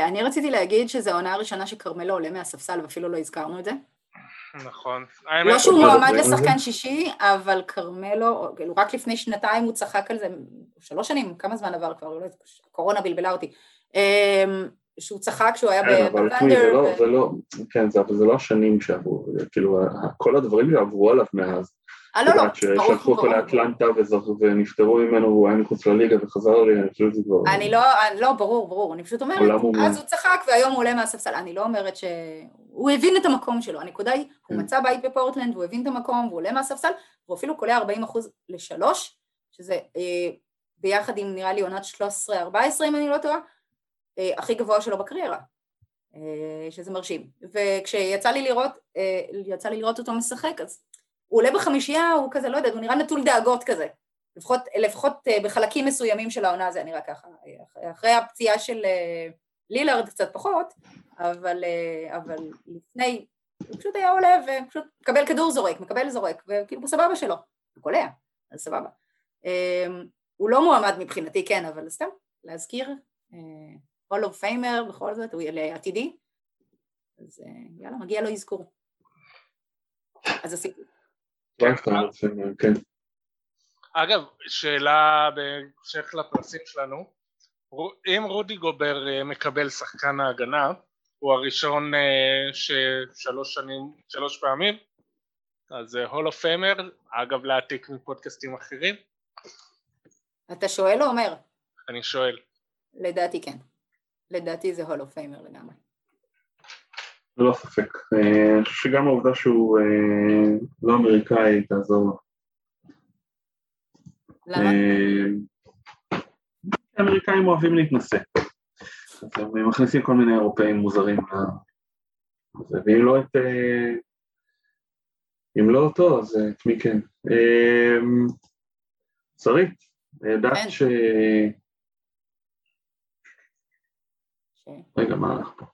אני רציתי להגיד שזו העונה הראשונה שכרמלו עולה מהספסל, ואפילו לא הזכרנו את זה. נכון. לא שהוא מועמד לשחקן שישי, אבל כרמלו, רק לפני שנתיים הוא צחק על זה, שלוש שנים, כמה זמן עבר כבר, קורונה בלבלה אותי, שהוא צחק, שהוא היה בבנדר. כן, אבל זה לא השנים שעברו, כאילו, כל הדברים שעברו עליו מאז. אה, לא, לא. ששלחו אותו לאטלנטה ונפטרו ממנו, הוא היה מחוץ לליגה וחזר לי, אני חושב שזה כבר... אני לא, ברור, ברור, אני פשוט אומרת, אז הוא צחק והיום הוא עולה מהספסל, אני לא אומרת שהוא הבין את המקום שלו, הנקודה היא, הוא מצא בית בפורטלנד, הוא הבין את המקום, הוא עולה מהספסל, הוא אפילו קולה ארבעים אחוז לשלוש, שזה ביחד עם נראה לי עונת שלוש עשרה ארבע עשרה, אם אני לא טועה, הכי גבוה שלו בקריירה, שזה מרשים. וכשיצא לי לראות, יצא לי לראות אותו משחק, אז הוא עולה בחמישייה, הוא כזה, לא יודע, הוא נראה נטול דאגות כזה, לפחות, לפחות בחלקים מסוימים של העונה הזה, נראה ככה, אחרי הפציעה של לילארד קצת פחות, אבל, אבל לפני, הוא פשוט היה עולה, ופשוט מקבל כדור זורק, מקבל זורק, וכאילו בסבבה שלו, הוא קולע, אז סבבה. הוא לא מועמד מבחינתי, כן, אבל סתם, להזכיר, Hall of Famer, בכל זאת, הוא עתידי, אז יאללה, מגיע לו יזכור. אז עשיתי. אגב, שאלה בהמשך לפרסים שלנו, אם רודי גובר מקבל שחקן ההגנה, הוא הראשון ששלוש שנים, שלוש פעמים, אז הול אוף פיימר, אגב להעתיק מפודקאסטים אחרים. אתה שואל או אומר? אני שואל. לדעתי כן. לדעתי זה הול אוף פיימר לגמרי. לא ספק. אני חושב שגם העובדה שהוא לא אמריקאי תעזור לו. למה? האמריקאים אוהבים להתנסה. הם מכניסים כל מיני אירופאים מוזרים. ואם לא את... אם לא אותו, אז את מי כן. שרית, ידעת ש... רגע, מה הלך פה?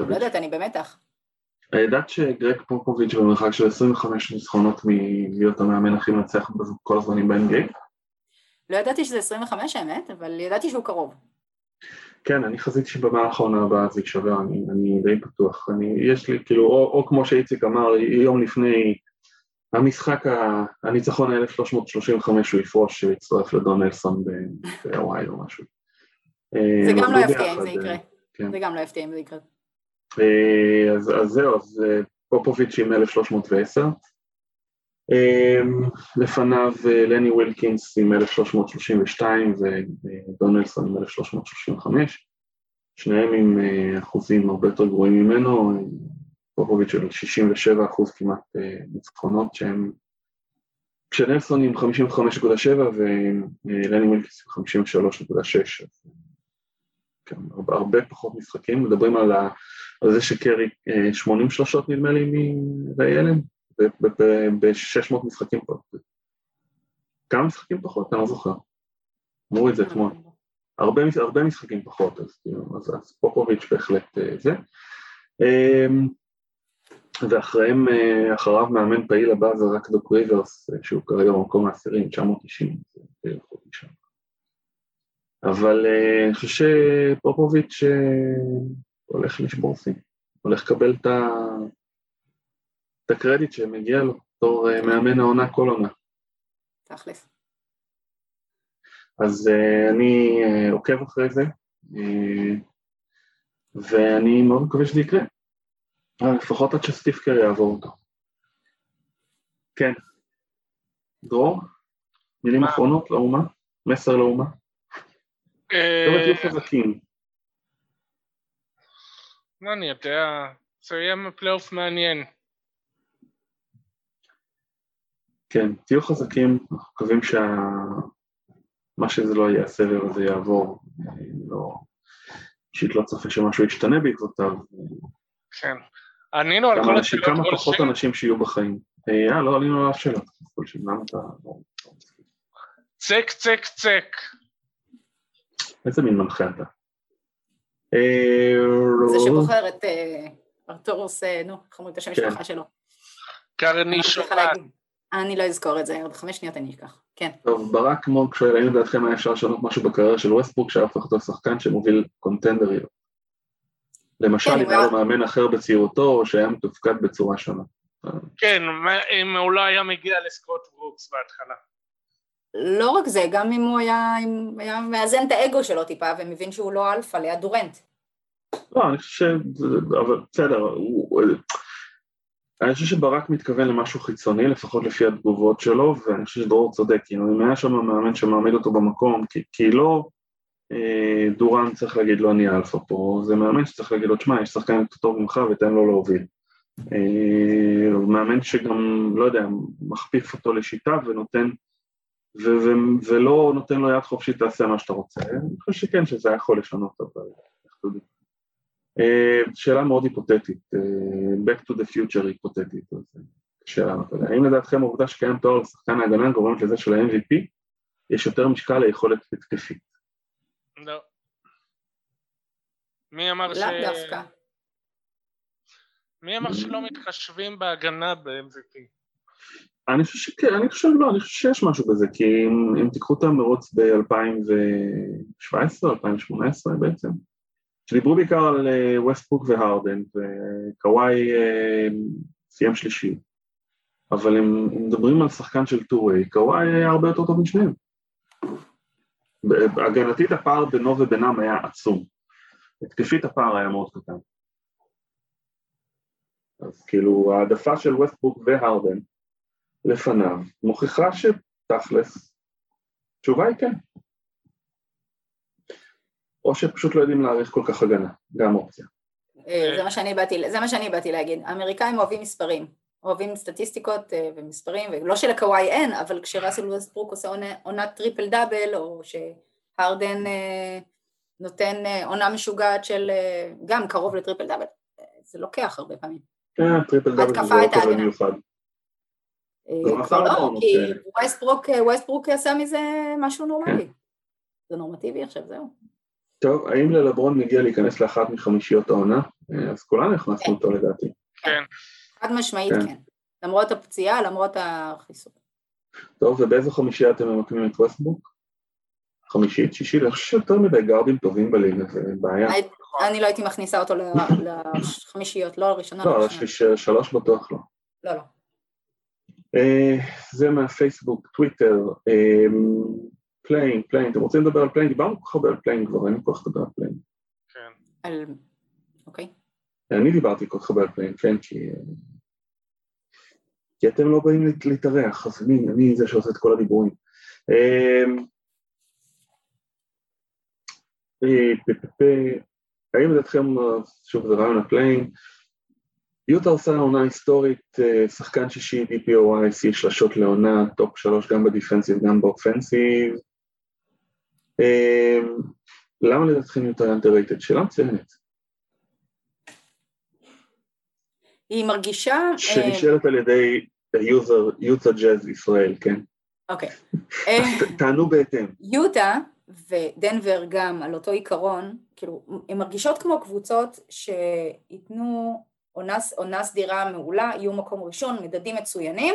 לא יודעת, אני במתח. ידעת שגרג פופוביץ' במרחק של עשרים וחמש ניצחונות מלהיות המאמן הכי מנצח בכל הזמנים ב-אן בי איי? לא ידעתי שזה עשרים וחמש האמת, אבל ידעתי שהוא קרוב. כן, אני חזיתי שבמה האחרונה הבאה זה יישבר, אני די פתוח. יש לי, כאילו, או כמו שאיציק אמר, יום לפני המשחק, הניצחון ה-אלף שלוש מאות שלושים וחמש הוא יפרוש, שיצטרף לדונלסון בוואי או משהו. זה גם לא יפתיע אם זה יקרה. זה גם לא יפתיע אם זה יקרה. אז זהו, אז פופוביץ' עם אלף שלוש מאות ועשר. לפניו לני ווילקינס עם אלף שלוש מאות שלושים ושתיים ודונלסון עם אלף שלוש מאות שלושים וחמש, שניהם עם אחוזים הרבה יותר גרועים ממנו, פופוביץ' של שישים ושבע אחוז כמעט ניצחונות, שהם, כשנלסון עם חמישים וחמש נקודה שבע ולני ווילקינס עם חמישים ושלוש נקודה שש, הרבה פחות משחקים. מדברים על זה שקרי שמונים שלושות נדמה לי מ-אלם, ב-שש מאות משחקים פחות. כמה משחקים פחות? אני לא זוכר. אמרו את זה אתמול. הרבה משחקים פחות, אז פופוביץ' בהחלט זה. ואחריו מאמן פעיל הבא זה רק דוק ריברס, שהוא כרגע במקום העשירי, תשע מאות תשעים. אבל אני חושב שפופוביץ' הולך לשבור סין, הולך לקבל את ה... הקרדיט שמגיע לו, תור מאמן העונה כל עונה. תחלף. אז אני עוקב אחרי זה, ואני מאוד מקווה שזה יקרה. לפחות עד שסטיב קרי יעבור אותו. כן. דרור? מילים אחרונות לאומה? מסר לאומה? לא בדיוק חזקים. לא, אני יודע. זה יהיה פלייאוף מעניין. כן, תהיו חזקים, אנחנו מקווים שמה שזה לא יהיה הסבב הזה יעבור, אישית לא צפה שמשהו ישתנה בעקבותיו. כן, ענינו על כל השאלות. כמה פחות אנשים שיהיו בחיים. אה, לא ענינו על השאלות. צק, צק, צק. איזה מין מנחה אתה? זה שבוחר את ארתורוס, נו, חמוד את השם משפחה שלו. קרני שוחד. אני לא אזכור את זה, עוד חמש שניות אני אשכח, כן. טוב, ברק מורק שואל, האם לדעתכם היה אפשר לשנות משהו בקריירה של ווסטברוק, שהיה הפך אותו שחקן שמוביל קונטנדריות? למשל, אם היה לו מאמן אחר בצעירותו, או שהיה מתופקד בצורה שונה. כן, אם הוא לא היה מגיע לסקוט ברוקס בהתחלה. לא רק זה, גם אם הוא היה מאזן את האגו שלו טיפה, ומבין שהוא לא אלפא, היה דורנט. לא, אני חושב, אבל בסדר, הוא... אני חושב שברק מתכוון למשהו חיצוני, לפחות לפי התגובות שלו, ואני חושב שדרור צודק, אם היה שם המאמן שמעמיד אותו במקום, כי, כי לא אה, דורן צריך להגיד לו אני אלפא פה, זה מאמן שצריך להגיד לו, תשמע, יש שחקן טוב ממך ותן לו להוביל. אה, מאמן שגם, לא יודע, מכפיף אותו לשיטה ונותן, ו, ו, ולא נותן לו יד חופשית, תעשה מה שאתה רוצה. אני חושב שכן, שזה יכול לשנות, אבל איך אתה יודע? שאלה מאוד היפותטית, back to the future היפותטית, שאלה, האם לדעתכם העובדה שקיים תואר לשחקן ההגנה גורמת לזה של ה-אם וי פי, יש יותר משקל ליכולת התקפית? לא. מי אמר ש... לא דווקא. מי אמר שלא מתחשבים בהגנה ב-אם וי פי? אני חושב שכן, אני חושב לא, אני חושב שיש משהו בזה, כי אם תיקחו את המרוץ ב-אלפיים שבע עשרה, אלפיים שמונה עשרה בעצם, שדיברו בעיקר על ווסטברוק והרדן, וקוואי סיים שלישי, אבל הם מדברים על שחקן של טורי, קוואי היה הרבה יותר טוב משניהם. הגנתית הפער בינו ובינם היה עצום, התקפית הפער היה מאוד קטן. אז כאילו העדפה של ווסטברוק והרדן לפניו מוכיחה שתכלס, תשובה היא כן. או שפשוט לא יודעים להעריך כל כך הגנה, גם אופציה. זה מה שאני באתי, זה מה שאני באתי להגיד. האמריקאים אוהבים מספרים, אוהבים סטטיסטיקות ומספרים, ולא שלקוואי אין, אבל כשראסל ווסטברוק עושה עונה טריפל דאבל, או שהרדן נותן עונה משוגעת של גם קרוב לטריפל דאבל, זה לוקח הרבה פעמים. כן, טריפל דאבל זה לא כזה מיוחד. כבר לא, כי ווסטברוק עשה מזה משהו נורמלי. זה נורמטיבי עכשיו, זהו. טוב, האם ללברון מגיע להיכנס לאחת מחמישיות העונה? אז כולנו הכנסנו אותו לדעתי. כן. חד משמעית, כן. למרות הפציעה, למרות החיסור. טוב, ובאיזו חמישייה אתם ממקמים את ווסטברוק? חמישית, שישית, אני חושב יותר מדי גארדים טובים בליגה, זה בעיה. אני לא הייתי מכניסה אותו לחמישיות, לא לראשונה. לא, שלוש בטוח לא. לא, לא. זה מהפייסבוק, טוויטר, פליינג, פליינג, אתם רוצים לדבר על פליינג? דיברנו כל כך הרבה על פליינג כבר, אין לי כל כך לדבר על פליינג. כן. אוקיי. אני דיברתי כל כך הרבה על פליינג, כן, כי... כי אתם לא באים להתארח, אז אני זה שעושה את כל הדיבורים. האם לדעתכם, שוב, זה רעיון הפליינג, יוטה עושה עונה היסטורית, שחקן שישי, די פי או איי, סי שלשות לעונה, טופ שלוש גם בדיפנסיב, גם באופנסיב. למה לדעתכם יוטה underrated? שאלה מצוינת. היא מרגישה... שנשארת על ידי היוזר, יוטה ג'אז ישראל, כן? אוקיי. תענו בהתאם. יוטה ודנבר גם על אותו עיקרון, כאילו, הן מרגישות כמו קבוצות שיתנו... עונה סדירה מעולה, יהיו מקום ראשון, מדדים מצוינים,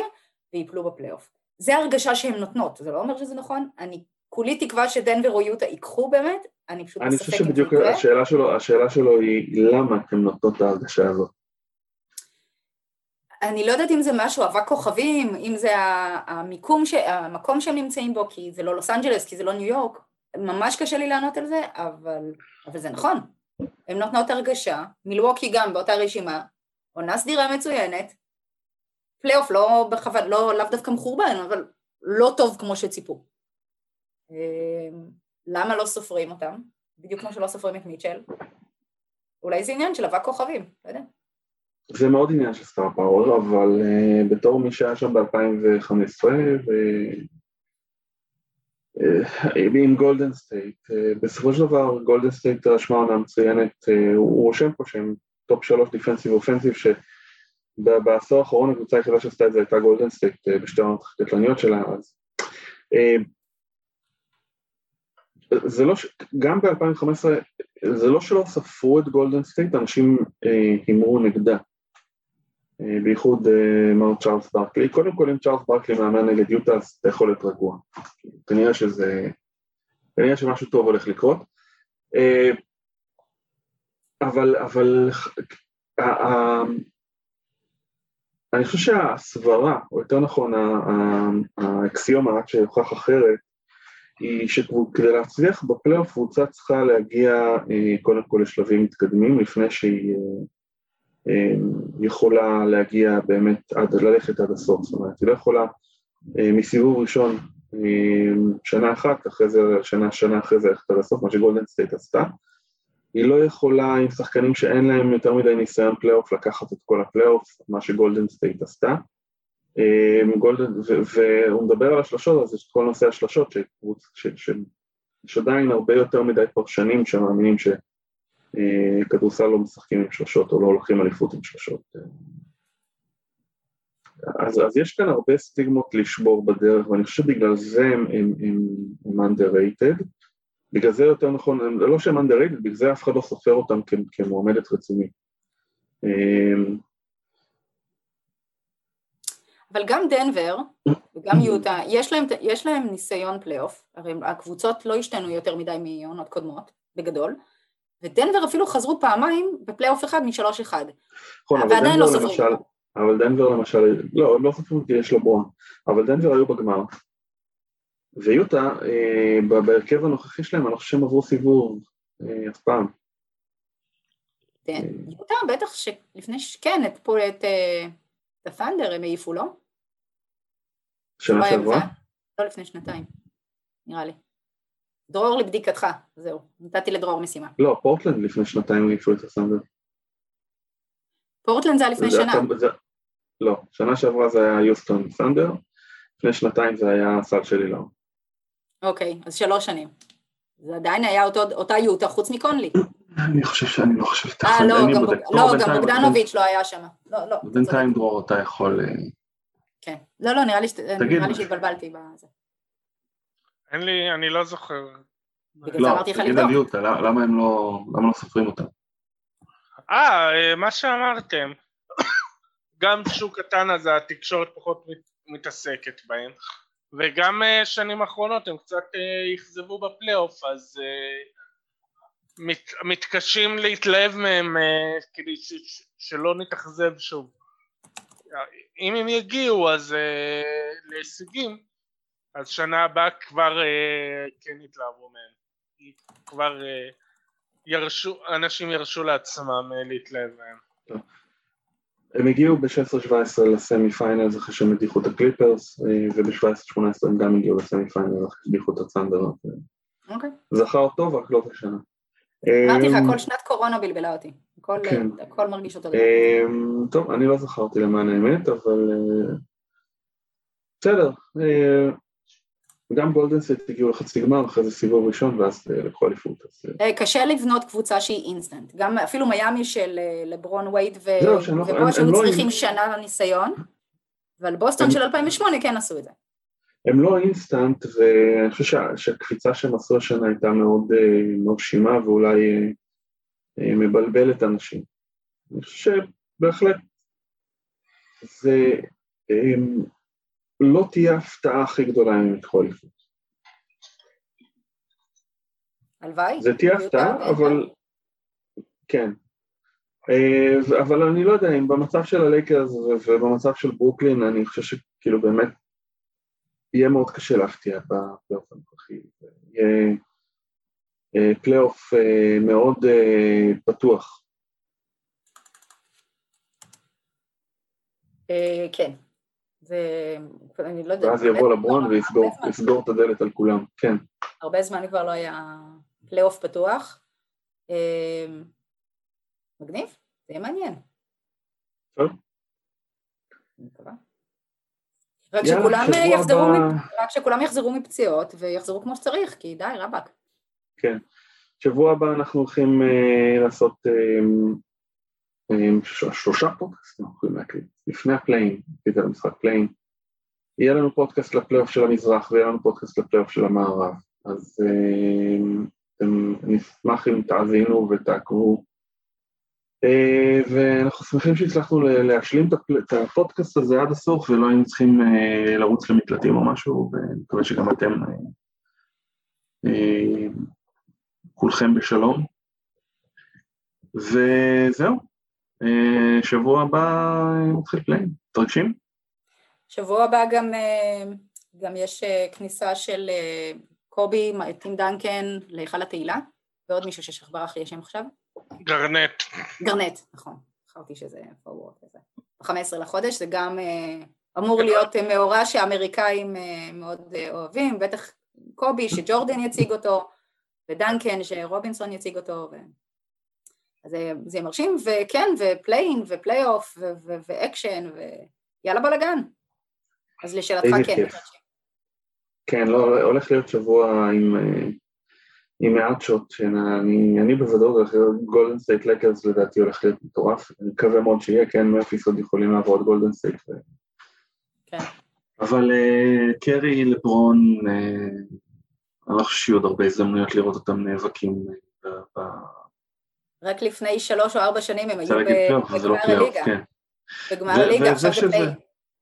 ויפלו בפלייאוף. זה הרגשה שהן נותנות, זה לא אומר שזה נכון, אני כולי תקווה שדנבר או יוטה ייקחו באמת, אני פשוט מספק את זה. אני חושב שבדיוק השאלה שלו, השאלה שלו היא למה אתן נותנות את ההרגשה הזאת? אני לא יודעת אם זה משהו, אבק כוכבים, אם זה המקום שהם נמצאים בו, כי זה לא לוס אנג'לס, כי זה לא ניו יורק, ממש קשה לי לענות על זה, אבל זה נכון. הן נותנות הרגשה, מילווקי גם באותה רשימה, עונה סדירה מצוינת, פלייאוף לא בכוון, לא, לאו דווקא מחורבן, אבל לא טוב כמו שציפו. למה לא סופרים אותם? בדיוק כמו שלא סופרים את מיטשל. אולי זה עניין של אבק כוכבים, לא יודע. זה מאוד עניין של סטאר פאוור, אבל uh, בתור מי שהיה שם ב-אלפיים וחמש עשרה, ו... עם גולדן סטייט, בסופו של דבר גולדן סטייט רשמה עונה מצוינת, הוא רושם פה שהם טופ שלוש דיפנסיב ואופנסיב, שבעשור האחרון הקבוצה היחידה שעשתה את זה הייתה גולדן סטייט בשתי העונות הקטלניות שלה, אז זה לא, גם ב-אלפיים וחמש עשרה זה לא שלא ספרו את גולדן סטייט, אנשים הימרו נגדה, בייחוד מר צ'ארלס ברקלי, קודם כל אם צ'ארלס ברקלי מאמן נגד יוטה, אז אתה יכול להיות רגוע, כנראה שזה, כנראה שמשהו טוב הולך לקרות, אבל, אבל, אני חושב שהסברה, או יותר נכון, האקסיומה רק שיוכח אחרת, היא שכדי להצליח בפלייאוף, קבוצה צריכה להגיע קודם כל לשלבים מתקדמים, לפני שהיא, יכולה להגיע באמת, עד, ללכת עד הסוף, זאת אומרת, היא לא יכולה מסיבוב ראשון שנה אחת, אחרי זה, שנה, שנה אחרי זה ללכת עד הסוף, מה שגולדן סטייט עשתה, היא לא יכולה עם שחקנים שאין להם יותר מדי ניסיון פלייאוף, לקחת את כל הפלייאוף, מה שגולדן סטייט עשתה, גולדן, והוא מדבר על השלשות, אז יש כל נושא השלשות, שיש עדיין הרבה יותר מדי פרשנים שמאמינים ש... כדורסל לא משחקים עם שלשות, או לא הולכים אליפות עם שלשות. אז, אז יש כאן הרבה סטיגמות לשבור בדרך, ואני חושב שבגלל זה הם, הם, הם, הם underrated, בגלל זה יותר נכון, הם, לא שהם underrated, בגלל זה אף אחד לא סופר אותם כ, כמועמדת רצינית. אבל גם דנבר וגם יוטה, יש להם, יש להם ניסיון פלייאוף, הרי הקבוצות לא השתנו יותר מדי מעונות קודמות, בגדול, ודנבר אפילו חזרו פעמיים בפלייאוף אחד משלוש אחד. נכון, אבל דנבר למשל, אבל דנבר למשל, לא, לא חשבו כי יש לברון, אבל דנבר היו בגמר, ויוטה, בהרכב הנוכחי שלהם, אני חושב שהם עברו סיבוב אף פעם. יוטה, בטח שלפני שכן, את פה את ת'אנדר הם העיפו, לא? שנה שעברה? לא לפני שנתיים, נראה לי. דרור לבדיקתך, זהו, נתתי לדרור משימה. לא, פורטלנד לפני שנתיים העיפו את ת'אנדר. פורטלנד זה היה לפני שנה. לא, שנה שעברה זה היה יוסטון ת'אנדר, לפני שנתיים זה היה הסל שלי לא. אוקיי, אז שלוש שנים. זה עדיין היה אותה יוטה, חוץ מקונלי. אני חושב שאני לא חושב את החלט. לא, גם בוגדנוביץ' לא היה שם. בינתיים דרור אתה יכול... כן. לא, לא, נראה לי שהתבלבלתי בזה. אין לי, אני לא זוכר. לא, תגיד על יוטה, למה הם לא סופרים אותם? אה, מה שאמרתם. גם שוק קטן הזה, התקשורת פחות מתעסקת בהם. וגם שנים האחרונות הם קצת יחזבו בפלייאוף, אז מת, מתקשים להתלהב מהם כדי ש, שלא נתאכזב שוב. אם הם יגיעו אז להישגים, אז שנה הבאה כבר כן יתלהבו מהם. כבר ירשו, אנשים ירשו לעצמם להתלהב מהם. טוב. הם הגיעו ב-שש עשרה שבע עשרה לסמי פיינלס אחרי שהם הדיחו את הקליפרס, וב-שבע עשרה שמונה עשרה הם גם הגיעו לסמי פיינלס אחרי שהדיחו את הצנדר. אוקיי. זכר טוב, רק לא בשנה. אמרתי לך, כל שנת קורונה בלבלה אותי. הכל מרגיש אותו דבר. טוב, אני לא זכרתי למען האמת, אבל... בסדר. גם גולדנסט הגיעו לחצי גמר, אחרי זה סיבוב ראשון, ואז לקחו אליפות. קשה לבנות קבוצה שהיא אינסטנט. גם אפילו מיאמי של לברון וייד ובוש, הם צריכים שנה לניסיון, אבל בוסטון של אלפיים ושמונה כן עשו את זה. הם לא אינסטנט, ואני חושב שהקפיצה שהם עשו השנה הייתה מאוד מרשימה, ואולי מבלבלת אנשים. אני חושב שבהחלט זה... לא תהיה הפתעה הכי גדולה אם יקחו אליפות. הלוואי. זה תהיה הפתעה, אבל... כן. אבל אני לא יודע, אם במצב של הלייקרס ובמצב של ברוקלין, אני חושב שכאילו באמת יהיה מאוד קשה להפתיע בפלייאוף הנוכחי. יהיה פלייאוף מאוד פתוח. כן. ואז יבוא לברון ויסגור את הדלת על כולם, כן. הרבה זמן כבר לא היה פלייאוף פתוח. מגניב, זה יהיה מעניין. טוב. רק שכולם יחזרו מפציעות ויחזרו כמו שצריך, כי די, רבק. כן. שבוע הבא אנחנו הולכים לעשות... שלושה פודקאסט, אנחנו יכולים להקליט, לפני הפלאים, כדי למשחק פלאים, יהיה לנו פודקאסט לפלייאוף של המזרח, ויהיה לנו פודקאסט לפלייאוף של המערב, אז נשמח אם תאזינו ותעקבו, ואנחנו שמחים שהצלחנו להשלים את הפודקאסט הזה עד הסוף, ולא היינו צריכים לרוץ למקלטים או משהו, ומקווה שגם אתם כולכם בשלום, וזהו. שבוע הבא מתחיל פלאים, תרגשים? שבוע הבא גם, גם יש כניסה של קובי, טים דנקן, להיכל התהילה, ועוד מישהו ששכברח ישם עכשיו? גרנט. גרנט, נכון, חרתי שזה פורוורד כזה. ב-חמישה עשר לחודש, זה גם אמור להיות מאורע שהאמריקאים מאוד אוהבים, בטח קובי שג'ורדן יציג אותו, ודנקן שרובינסון יציג אותו, ו... אז זה מרשים, וכן, ופליין, ופלייאוף, ואקשן, ויאללה בלגן. אז לשאלתך כן. כן, לא, הולך להיות שבוע עם מעט שוט, אני בוודאות, גולדן סטייט לקרס לדעתי הולך להיות מטורף, אני מקווה מאוד שיהיה, כן, מאפיס עוד יכולים לעבור את גולדן סטייט. כן. אבל קרי, לברון, אני לא חושב שיהיו עוד הרבה הזדמנויות לראות אותם נאבקים ב... רק לפני שלוש או ארבע שנים הם היו בגמר הליגה. בגמר הליגה, עכשיו זה פליי.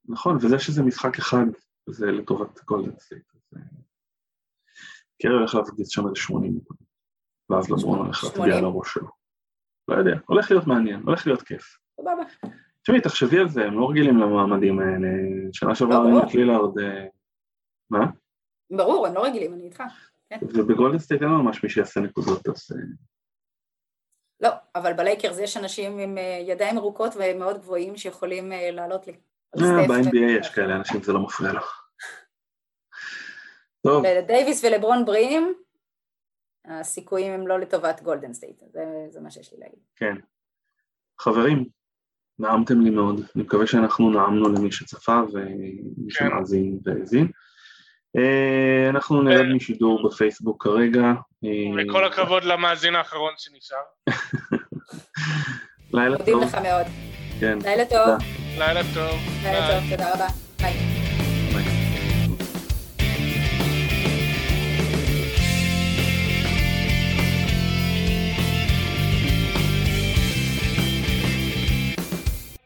נכון, וזה שזה משחק אחד, זה לטובת גולדן סטייט. קרי הולך להפגיז שם איזה שמונים. ואז לברון הולך להטביע על הראש שלו. לא יודע, הולך להיות מעניין, הולך להיות כיף. סבבה. תשמעי, תחשבי על זה, הם לא רגילים למעמדים האלה, שנה שעברה עם לילארד, מה? ברור, הם לא רגילים, אני איתך. ובגולדן סטייט אין ממש מי שיעשה נקודות, אז... לא, אבל בלייקרס יש אנשים עם ידיים ארוכות ומאוד גבוהים שיכולים לעלות לי. ב-אן בי איי יש כאלה אנשים, זה לא מפריע לך. טוב. לדייביס ולברון בריאים, הסיכויים הם לא לטובת גולדן סטייט, זה מה שיש לי להגיד. כן. חברים, נעמתם לי מאוד, אני מקווה שאנחנו נעמנו למי שצפה ומי שמאזין והאזין. אנחנו נרד משידור בפייסבוק כרגע. וכל הכבוד למאזין האחרון שנשאר. לילה טוב. מודים לך מאוד. לילה טוב. לילה טוב. לילה טוב, תודה רבה. ביי.